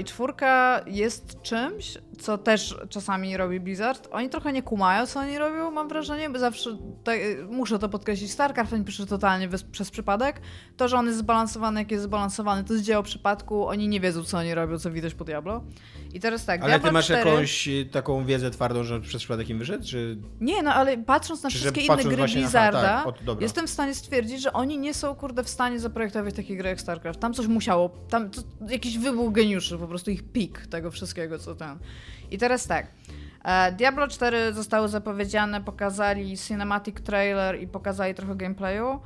I czwórka jest czymś, co też czasami robi Blizzard. Oni trochę nie kumają, co oni robią, mam wrażenie, bo zawsze, tak, muszę to podkreślić, StarCraft oni pisze totalnie bez, przez przypadek. To, że on jest zbalansowany, jak jest zbalansowany, to jest dzieło przypadku, oni nie wiedzą, co oni robią, co widać po Diablo. I teraz tak, ale Diablo ty masz cztery... jakąś taką wiedzę twardą, że przez przypadek im wyszedł? Czy... Nie, no ale patrząc na czy wszystkie inne gry Blizzarda, na... tak, od, jestem w stanie stwierdzić, że oni nie są, kurde, w stanie zaprojektować takiej gry jak StarCraft. Tam coś musiało, tam to, jakiś wybuch geniuszy, po prostu ich pik tego wszystkiego, co tam. I teraz tak, Diablo cztery zostało zapowiedziane, pokazali cinematic trailer i pokazali trochę gameplayu.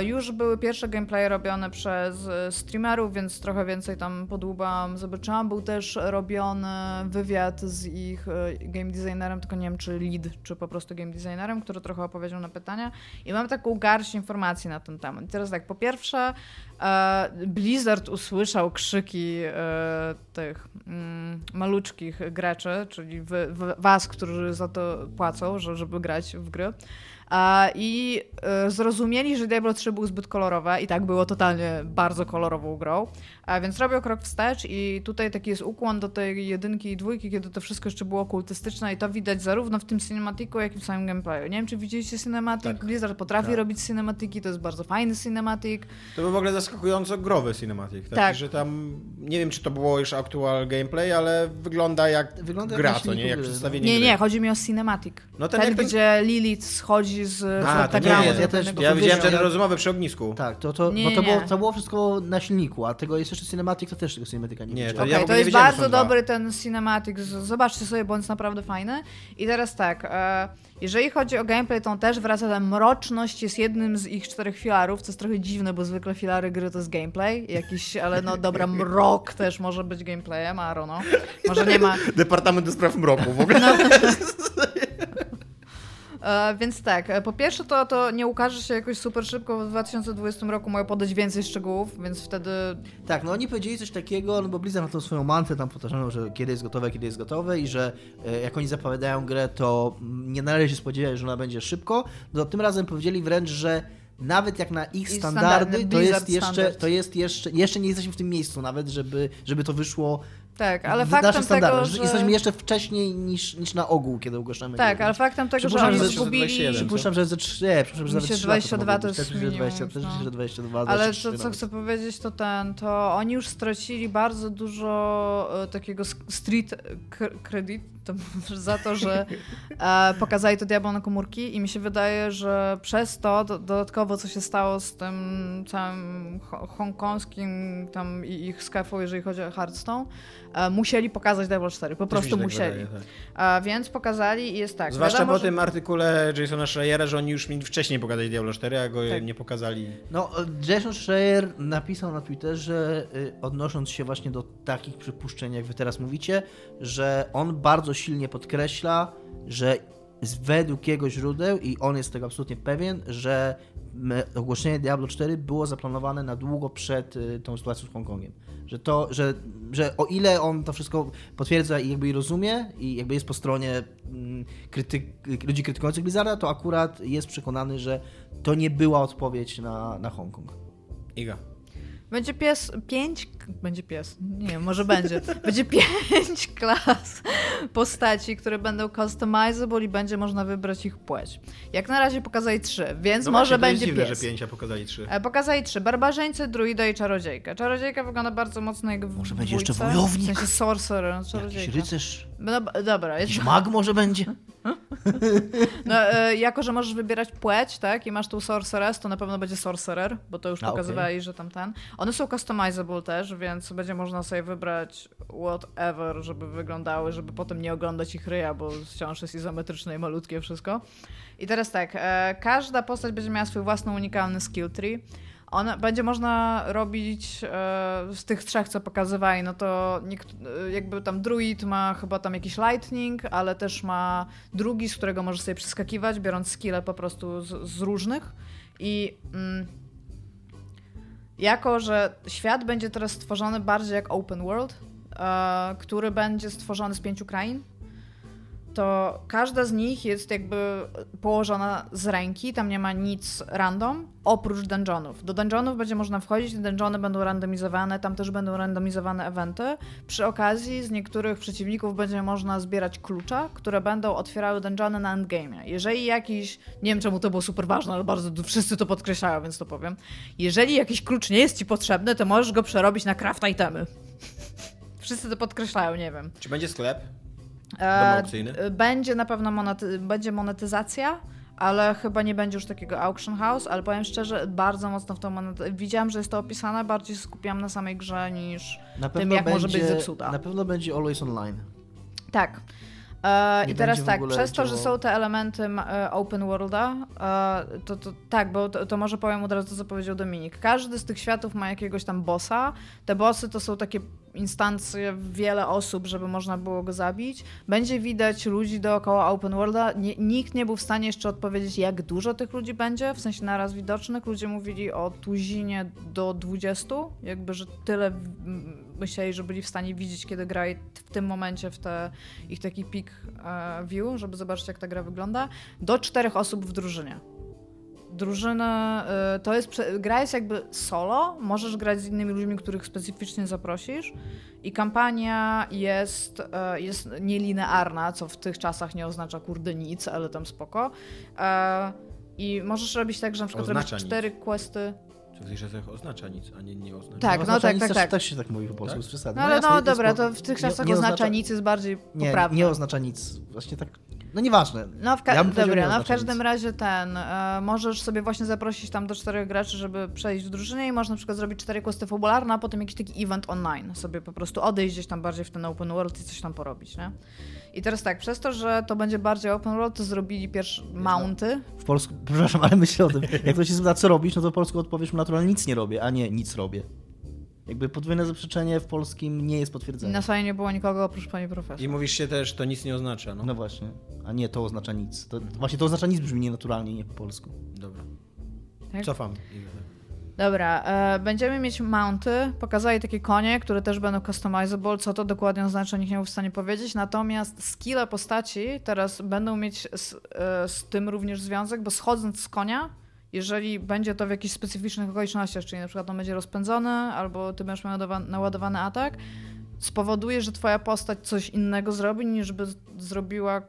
Już były pierwsze gameplaye robione przez streamerów, więc trochę więcej tam podłubałam, zobaczyłam. Był też robiony wywiad z ich game designerem, tylko nie wiem czy lead, czy po prostu game designerem, który trochę opowiedział na pytania. I mam taką garść informacji na ten temat. I teraz tak, po pierwsze Blizzard usłyszał krzyki tych maluczkich graczy, czyli was, którzy za to płacą, żeby grać w gry. I zrozumieli, że Diablo trzy był zbyt kolorowe i tak było totalnie bardzo kolorową grą, więc robią krok wstecz i tutaj taki jest ukłon do tej jedynki i dwójki, kiedy to wszystko jeszcze było okultystyczne i to widać zarówno w tym cinematiku, jak i w samym gameplayu. Nie wiem, czy widzieliście cinematic, tak. Blizzard potrafi tak. robić cinematiki, to jest bardzo fajny cinematic. To był w ogóle zaskakująco growy cinematic, taki, tak. że tam, nie wiem, czy to było już actual gameplay, ale wygląda jak wygląda gra, to nie, jak przedstawienie Nie, gry. nie, chodzi mi o cinematic. No ten, ten jakby... gdzie Lilith schodzi z A, to nie, ja, ja też, ja widziałem ten rozmowę przy ognisku. Tak, to, to, nie, bo to, było, to było wszystko na silniku, a tego jest jeszcze cinematic, to też tego cinematica nie, nie to, okay, ja to jest bardzo dobry dwa. ten cinematic, zobaczcie sobie, bo on jest naprawdę fajny. I teraz tak, jeżeli chodzi o gameplay, to on też wraca ta mroczność, jest jednym z ich czterech filarów, co jest trochę dziwne, bo zwykle filary gry to jest gameplay, jakiś, ale no dobra, mrok też może być gameplayem, a Rono, może nie ma... Departament do spraw mroku w ogóle. No. Więc tak, po pierwsze to, to nie ukaże się jakoś super szybko, w dwa tysiące dwudziestym roku mają podać więcej szczegółów, więc wtedy... Tak, no oni powiedzieli coś takiego, no bo Blizzard na tą swoją mantrę tam powtarzają, że kiedy jest gotowe, kiedy jest gotowe i że jak oni zapowiadają grę, to nie należy się spodziewać, że ona będzie szybko. No tym razem powiedzieli wręcz, że nawet jak na ich standardy, to jest, jeszcze, to jest jeszcze, jeszcze nie jesteśmy w tym miejscu nawet, żeby, żeby to wyszło... Tak, ale faktem tego, że... Jesteśmy jeszcze wcześniej niż, niż na ogół, kiedy ogłaszamy. Tak, ale faktem tego, że oni zgubili... Przypuszczam, że ze trzy, nie, przypuszczam, że nawet trzy dwadzieścia dwa to jest minimum. Ale co chcę powiedzieć, to ten, to oni już stracili bardzo dużo takiego street credit za to, że pokazali to diabła na komórki i mi się wydaje, że przez to dodatkowo, co się stało z tym całym hongkongskim tam i ich skafą, jeżeli chodzi o Hearthstone, musieli pokazać Diablo cztery, po prostu musieli. Tak wydaje, tak. A, więc pokazali i jest tak. Zwłaszcza wiadomo, po że... tym artykule Jasona Schreiera, że oni już mieli wcześniej pokazać Diablo cztery, a go tak. nie pokazali. No, Jason Schreier napisał na Twitterze, odnosząc się właśnie do takich przypuszczeń, jak wy teraz mówicie, że on bardzo silnie podkreśla, że według jego źródeł, i on jest tego absolutnie pewien, że ogłoszenie Diablo cztery było zaplanowane na długo przed tą sytuacją z Hongkongiem. Że to, że, że o ile on to wszystko potwierdza i jakby rozumie i jakby jest po stronie kryty... ludzi krytykujących Blizzarda, to akurat jest przekonany, że to nie była odpowiedź na, na Hongkong. Iga. Będzie pies pięć... Będzie pies. Nie, może będzie. Będzie pięć klas postaci, które będą customizable i będzie można wybrać ich płeć. Jak na razie pokazali trzy, więc no może właśnie, będzie dziwne, pies. No że pięć, a pokazali trzy. Pokazali trzy. Barbarzyńcy, druida i czarodziejka. Czarodziejka wygląda bardzo mocno jak w Może będzie jeszcze wojownik. W sensie sorcerer, no, czarodziejka. Jakiś rycerz. No, dobra. Jakiś mag może będzie. No, y, jako że możesz wybierać płeć, tak, i masz tu sorceress, to na pewno będzie sorcerer, bo to już a, pokazywali, okay. że tam ten. One są customizable też, więc będzie można sobie wybrać whatever, żeby wyglądały, żeby potem nie oglądać ich ryja, bo wciąż jest izometryczne i malutkie wszystko. I teraz tak, y, każda postać będzie miała swój własny unikalny skill tree. One, będzie można robić e, z tych trzech, co pokazywali, no to nikt, jakby tam druid ma chyba tam jakiś lightning, ale też ma drugi, z którego możesz sobie przeskakiwać, biorąc skille po prostu z, z różnych. I mm, jako że świat będzie teraz stworzony bardziej jak open world, e, który będzie stworzony z pięciu krain, to każda z nich jest jakby położona z ręki, tam nie ma nic random, oprócz dungeonów. Do dungeonów będzie można wchodzić, dungeony będą randomizowane, tam też będą randomizowane eventy. Przy okazji z niektórych przeciwników będzie można zbierać klucza, które będą otwierały dungeony na endgame'ie. Jeżeli jakiś, nie wiem czemu to było super ważne, ale bardzo wszyscy to podkreślają, więc to powiem. Jeżeli jakiś klucz nie jest ci potrzebny, to możesz go przerobić na craft itemy. Wszyscy to podkreślają, nie wiem. Czy będzie sklep? E, będzie na pewno monety- będzie monetyzacja, ale chyba nie będzie już takiego auction house, ale powiem szczerze, bardzo mocno w tą monetę. Widziałam, że jest to opisane, bardziej skupiam na samej grze niż na tym, jak będzie, może być zepsuta. Na pewno będzie Always Online. Tak. E, I teraz tak, przez to, że są te elementy open worlda, e, to, to tak, bo to, to może powiem od razu to, co powiedział Dominik. Każdy z tych światów ma jakiegoś tam bossa. Te bossy to są takie instancje, wiele osób, żeby można było go zabić. Będzie widać ludzi dookoła open worlda. Nie, nikt nie był w stanie jeszcze odpowiedzieć, jak dużo tych ludzi będzie, w sensie naraz widocznych. Ludzie mówili o tuzinie do dwudziestu, jakby, że tyle myśleli, że byli w stanie widzieć, kiedy gra w tym momencie w te, ich taki peak view, żeby zobaczyć, jak ta gra wygląda. Do czterech osób w drużynie. Drużyna, to jest, gra jest jakby solo, możesz grać z innymi ludźmi, których specyficznie zaprosisz i kampania jest, jest nielinearna, co w tych czasach nie oznacza kurde nic, ale tam spoko. I możesz robić tak, że na przykład oznacza robisz cztery nic. questy. Co w tych czasach oznacza nic, a nie nie oznacza. Tak, no, no tak, tak, tak. Też się tak mówi po polsku, z przesady. No ale no, no dobra, to w tych czasach nie, nie oznacza, oznacza nic jest bardziej nie, poprawne. Nie oznacza nic, właśnie tak. No nieważne. No w, ka- ja dobra, no w każdym razie ten, e, możesz sobie właśnie zaprosić tam do czterech graczy, żeby przejść w drużynie i można na przykład zrobić cztery questy fabularne, a potem jakiś taki event online. Sobie po prostu odejść gdzieś tam bardziej w ten open world i coś tam porobić, nie? I teraz tak, przez to, że to będzie bardziej open world, to zrobili pierwsze mounty. W polsku, przepraszam, ale myślę o tym, jak ktoś się zapyta, co robisz, no to w polsku odpowiesz mu naturalnie, nic nie robię, a nie nic robię. Jakby podwójne zaprzeczenie w polskim nie jest potwierdzone. Na sali nie było nikogo oprócz pani profesor. I mówisz się też, to nic nie oznacza. No, no właśnie, a nie to oznacza nic. To, właśnie to oznacza nic brzmi nienaturalnie, nie po polsku. Dobra, tak? Cofam. Dobra, e, będziemy mieć mounty, pokazali takie konie, które też będą customizable, co to dokładnie oznacza, nikt nie był w stanie powiedzieć, natomiast skille postaci teraz będą mieć z, e, z tym również związek, bo schodząc z konia, jeżeli będzie to w jakichś specyficznych okolicznościach, czyli na przykład on będzie rozpędzony, albo ty będziesz miał naładowany atak, spowoduje, że twoja postać coś innego zrobi, niż by zrobiła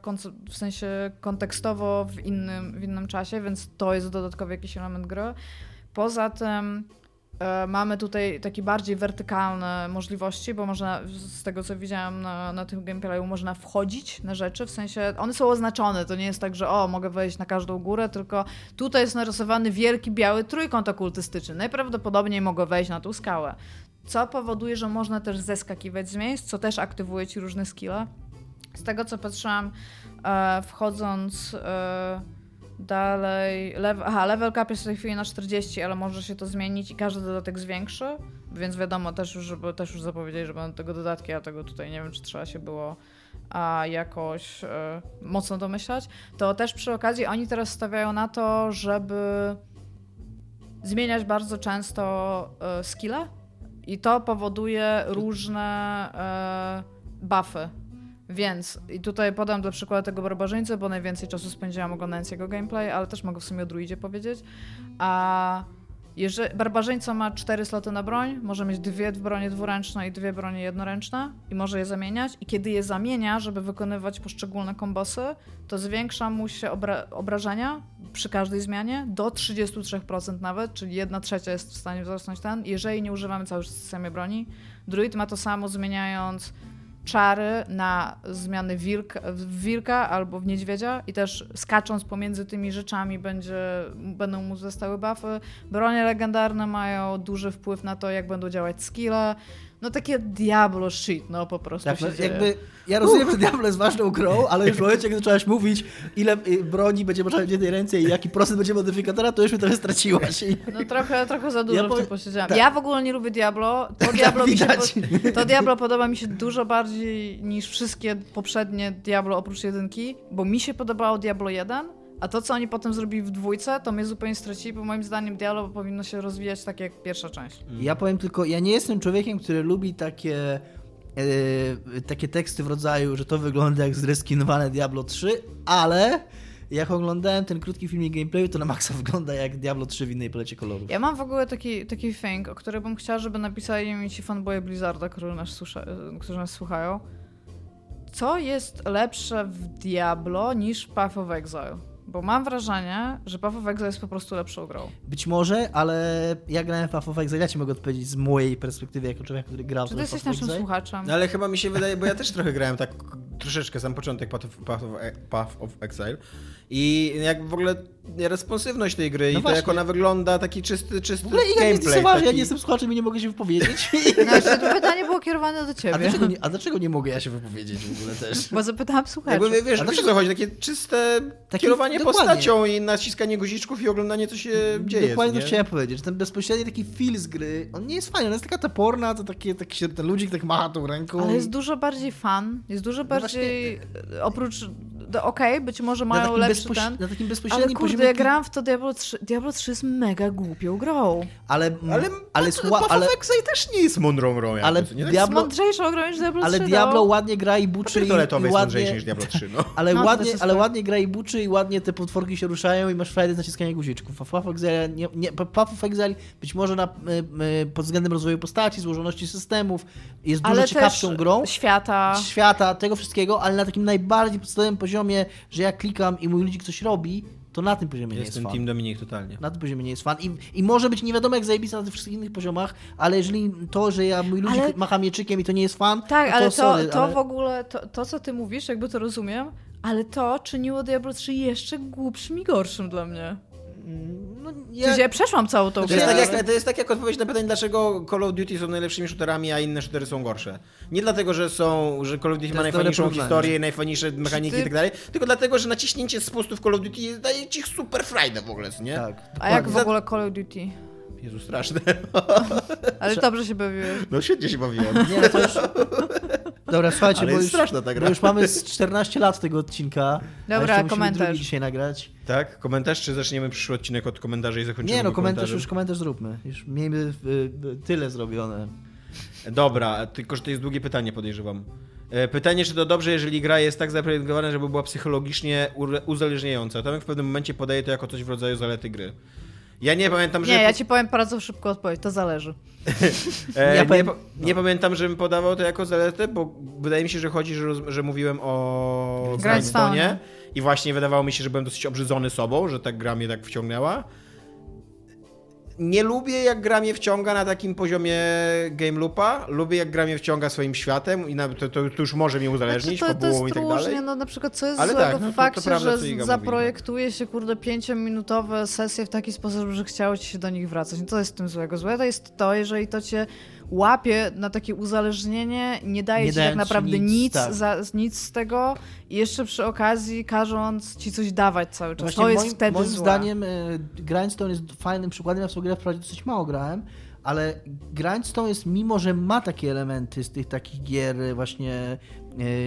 w sensie kontekstowo w innym, w innym czasie, więc to jest dodatkowy jakiś element gry. Poza tym e, mamy tutaj takie bardziej wertykalne możliwości, bo można, z tego co widziałam na, na tym gameplayu, można wchodzić na rzeczy, w sensie one są oznaczone, to nie jest tak, że o, mogę wejść na każdą górę, tylko tutaj jest narysowany wielki biały trójkąt okultystyczny, najprawdopodobniej mogę wejść na tą skałę, co powoduje, że można też zeskakiwać z miejsc, co też aktywuje ci różne skille. Z tego co patrzyłam, e, wchodząc... E, Dalej, level, aha, level cap jest w tej chwili na czterdzieści, ale może się to zmienić i każdy dodatek zwiększy, więc wiadomo, też już, żeby, też już zapowiedzieli, że będą tego dodatki, a tego tutaj nie wiem, czy trzeba się było a jakoś y, mocno domyślać, to też przy okazji oni teraz stawiają na to, żeby zmieniać bardzo często y, skille i to powoduje różne y, buffy. Więc i tutaj podam dla przykładu tego barbarzyńcy, bo najwięcej czasu spędziłam oglądając jego gameplay, ale też mogę w sumie o druidzie powiedzieć. A jeżeli barbarzyńca ma cztery sloty na broń, może mieć dwie bronie dwuręczne i dwie bronie jednoręczne i może je zamieniać. I kiedy je zamienia, żeby wykonywać poszczególne kombosy, to zwiększa mu się obra- obrażenia przy każdej zmianie do trzydzieści trzy procent nawet, czyli jedna trzecia jest w stanie wzrosnąć ten, jeżeli nie używamy cały czas tej samej broni. Druid ma to samo, zmieniając czary na zmiany wilka, wilka albo w niedźwiedzia i też skacząc pomiędzy tymi rzeczami będzie, będą mu zostały buffy. Bronie legendarne mają duży wpływ na to, jak będą działać skille. No takie Diablo shit, no po prostu tak, się no, jakby, ja rozumiem, Uch. że Diablo jest ważną grą, ale już w momencie, jak zaczęłaś mówić, ile broni będzie można mieć w jednej ręce i jaki procent będzie modyfikatora, to już mi trochę straciłaś. No trochę, trochę za dużo ja w powie... tym posiedziałam. Tak. Ja w ogóle nie lubię Diablo. To Diablo, tak, mi się po... to Diablo podoba mi się dużo bardziej niż wszystkie poprzednie Diablo oprócz jedynki, bo mi się podobało Diablo jeden, a to, co oni potem zrobili w dwójce, to mnie zupełnie stracili, bo moim zdaniem Diablo powinno się rozwijać tak jak pierwsza część. Ja powiem tylko, ja nie jestem człowiekiem, który lubi takie, yy, takie teksty w rodzaju, że to wygląda jak zreskinowane Diablo trzy, ale jak oglądałem ten krótki filmik gameplayu, to na maksa wygląda jak Diablo trzy w innej palecie kolorów. Ja mam w ogóle taki, taki thing, o którym bym chciała, żeby napisali mi ci fanboye Blizzarda, którzy nas, susza, którzy nas słuchają. Co jest lepsze w Diablo niż Path of Exile? Bo mam wrażenie, że Path of Exile jest po prostu lepszą grą. Być może, ale ja grałem w Path of Exile, ja ci mogę odpowiedzieć z mojej perspektywy jako człowiek, który grał w Path of Exile. Czy ty jesteś naszym słuchaczem? No, ale chyba mi się wydaje, bo ja też trochę grałem tak troszeczkę, sam początek Path of, Path of, Path of Exile i jak w ogóle responsywność tej gry no i właśnie. To jak ona wygląda, taki czysty, czysty w ogóle gameplay. Taki... Ja nie jestem słuchaczem i nie mogę się wypowiedzieć. Znaczy, to pytanie było kierowane do ciebie. A dlaczego nie, a dlaczego nie mogę ja się wypowiedzieć w ogóle też? Bo zapytałam słuchaczy. Jakby, wiesz, a dlaczego chodzi? Takie czyste taki... kierowanie Dokładnie. Postacią i naciskanie guziczków i oglądanie, co się dzieje. Dokładnie to chciałem powiedzieć, że ten bezpośredni taki feel z gry, on nie jest fajny, on jest taka toporna, to takie, taki, ten ludzik tak macha tą ręką. Ale jest dużo bardziej fun, jest dużo no bardziej, właśnie... oprócz, okej, okay, być może mają lepszy bezpoś... ten, na takim bezpośrednim ale kurde, poziomie... ja grałam w to Diablo trzy, Diablo trzy jest mega głupią grą. Ale, ale, ale, ale, ale... i też nie jest mądrą grą. Ale nie Diablo... jest mądrzejszą grą niż Diablo trzy. Ale Diablo ładnie gra i buczy. I ładnie... jest mądrzejszy niż Diablo trzy, no. Ale, no, ładnie, ale ładnie gra i buczy i ładnie te potworki się ruszają i masz frajdę z naciskania guziczków. A Path of Exile, nie, nie, Path of Exile być może na, y, y, pod względem rozwoju postaci, złożoności systemów jest dużo ale ciekawszą grą. Świata. Świata, tego wszystkiego, ale na takim najbardziej podstawowym poziomie, że ja klikam i mój ludzik coś robi, to na tym poziomie Jestem nie jest fan. Jestem team Dominik totalnie. Na tym poziomie nie jest fan. I, i może być nie wiadomo jak zajebista na tych wszystkich innych poziomach, ale jeżeli to, że ja mój ludzik ale... macha mieczykiem i to nie jest fan, tak, to ale to, sorry, to ale... w ogóle, to, to co ty mówisz, jakby to rozumiem, ale to czyniło Diablo trzy jeszcze głupszym i gorszym dla mnie. No, ja... ja przeszłam całą tą grę. To jest, tak jak, to jest tak jak odpowiedź na pytanie, dlaczego Call of Duty są najlepszymi shooterami, a inne shootery są gorsze. Nie dlatego, że są, że Call of Duty ma najfajniejszą historię, najfajniejsze mechaniki ty... i tak dalej, tylko dlatego, że naciśnięcie spustów Call of Duty daje ci ich super frajdę w ogóle, nie? Tak. A jak w ogóle Call of Duty? Jezu, straszne. Ale dobrze się bawiłem. No świetnie się bawiłem. Nie, to już... Dobra, słuchajcie, bo już, bo już mamy czternaście lat tego odcinka. Dobra, komentarz. Drugi dzisiaj nagrać. Tak? Komentarz, czy zaczniemy przyszły odcinek od komentarzy i zakończymy? Nie no, komentarz już komentarz zróbmy. Już miejmy tyle zrobione. Dobra, tylko że to jest długie pytanie, podejrzewam. Pytanie, czy to dobrze, jeżeli gra jest tak zaprojektowana, żeby była psychologicznie uzależniająca. Tomek w pewnym momencie podaje to jako coś w rodzaju zalety gry. Ja nie pamiętam, że... Nie, ja ci powiem bardzo szybko odpowiedź, to zależy. e, ja powiem... nie, no. nie pamiętam, żebym podawał to jako zaletę, bo wydaje mi się, że chodzi, że, że mówiłem o Grindstone i właśnie wydawało mi się, że byłem dosyć obrzydzony sobą, że ta gra mnie tak wciągnęła. Nie lubię, jak gra mnie wciąga na takim poziomie game loopa. Lubię, jak gra mnie wciąga swoim światem i to, to już może mnie uzależnić, znaczy, fabułą i tak dalej. To jest różnie, no na przykład co jest ale złego tak, no, w fakcie, to, to prawda, że zaprojektuje mówi, no. się kurde pięciominutowe sesje w taki sposób, że chciało ci się do nich wracać. No to jest w tym złego. Złe to jest to, jeżeli to cię łapie na takie uzależnienie, nie daje nie ci tak naprawdę nic, nic, tak. Za, nic z tego i jeszcze przy okazji każąc ci coś dawać cały czas. Właśnie to jest moim, wtedy moim złe. Zdaniem e, Grindstone jest fajnym przykładem, ja w grę wprawdzie dosyć mało grałem, ale Grindstone jest, mimo że ma takie elementy z tych takich gier właśnie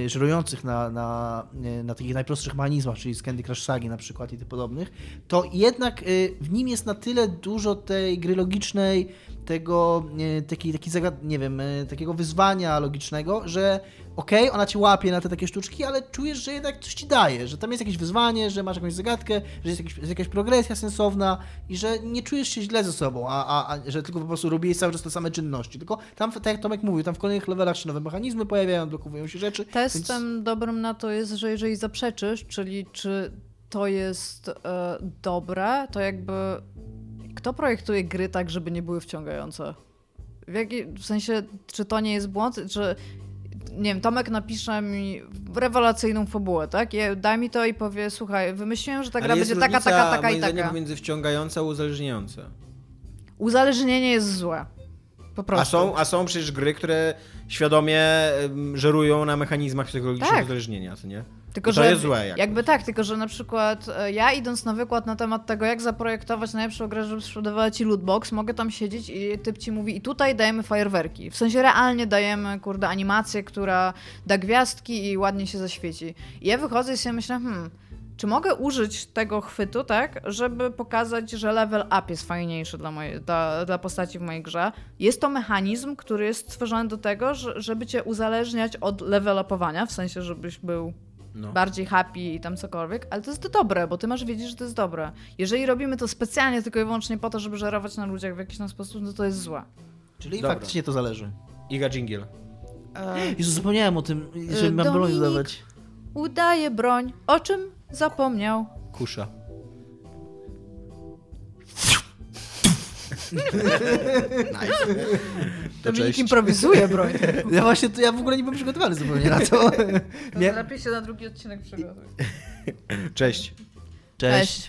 żerujących na, na, na takich najprostszych mechanizmach, czyli z Candy Crush Sagi na przykład i tych podobnych, to jednak w nim jest na tyle dużo tej gry logicznej, tego taki, taki zagad... nie wiem, takiego wyzwania logicznego, że okej, okay, ona cię łapie na te takie sztuczki, ale czujesz, że jednak coś ci daje, że tam jest jakieś wyzwanie, że masz jakąś zagadkę, że jest, jakiś, jest jakaś progresja sensowna i że nie czujesz się źle ze sobą, a, a, a że tylko po prostu robisz cały czas te same czynności. Tylko tam, tak jak Tomek mówił, tam w kolejnych levelach się nowe mechanizmy pojawiają, blokowują się rzeczy. Testem więc... dobrym na to jest, że jeżeli zaprzeczysz, czyli czy to jest y, dobre, to jakby... Kto projektuje gry tak, żeby nie były wciągające? W, jaki, w sensie, czy to nie jest błąd? Czy, nie wiem, Tomek napisze mi rewelacyjną fabułę, tak? I daj mi to i powie, słuchaj, wymyśliłem, że ta gra będzie taka, taka, taka i taka. Ale jest pomiędzy wciągające a uzależniające. Uzależnienie jest złe. Po prostu. A są, a są przecież gry, które świadomie żerują na mechanizmach psychologicznego tak. uzależnienia, co nie? Tylko, to że jest złe. Jakby. jakby tak, tylko że na przykład ja idąc na wykład na temat tego, jak zaprojektować najlepszą grę, żeby sprzedawała ci lootbox, mogę tam siedzieć i typ ci mówi i tutaj dajemy fajerwerki. W sensie realnie dajemy, kurde, animację, która da gwiazdki i ładnie się zaświeci. I ja wychodzę i sobie myślę, hmm, czy mogę użyć tego chwytu, tak, żeby pokazać, że level up jest fajniejszy dla, mojej, dla, dla postaci w mojej grze. Jest to mechanizm, który jest stworzony do tego, żeby cię uzależniać od level upowania, w sensie, żebyś był... No. bardziej happy i tam cokolwiek, ale to jest dobre, bo ty masz wiedzieć, że to jest dobre. Jeżeli robimy to specjalnie tylko i wyłącznie po to, żeby żerować na ludziach w jakiś tam sposób, no to jest złe. Czyli dobra. Faktycznie to zależy. Iga Dżingiel. E... Jezu, zapomniałem o tym, żeby e... mam Dominik broń dodawać. Udaje broń. O czym zapomniał? Kusza. Nice. Dominik cześć. Improwizuje broń. Ja właśnie, to ja w ogóle nie byłem przygotowany zupełnie na to. To lepiej się na drugi odcinek przygotuj. Cześć. Cześć. Cześć.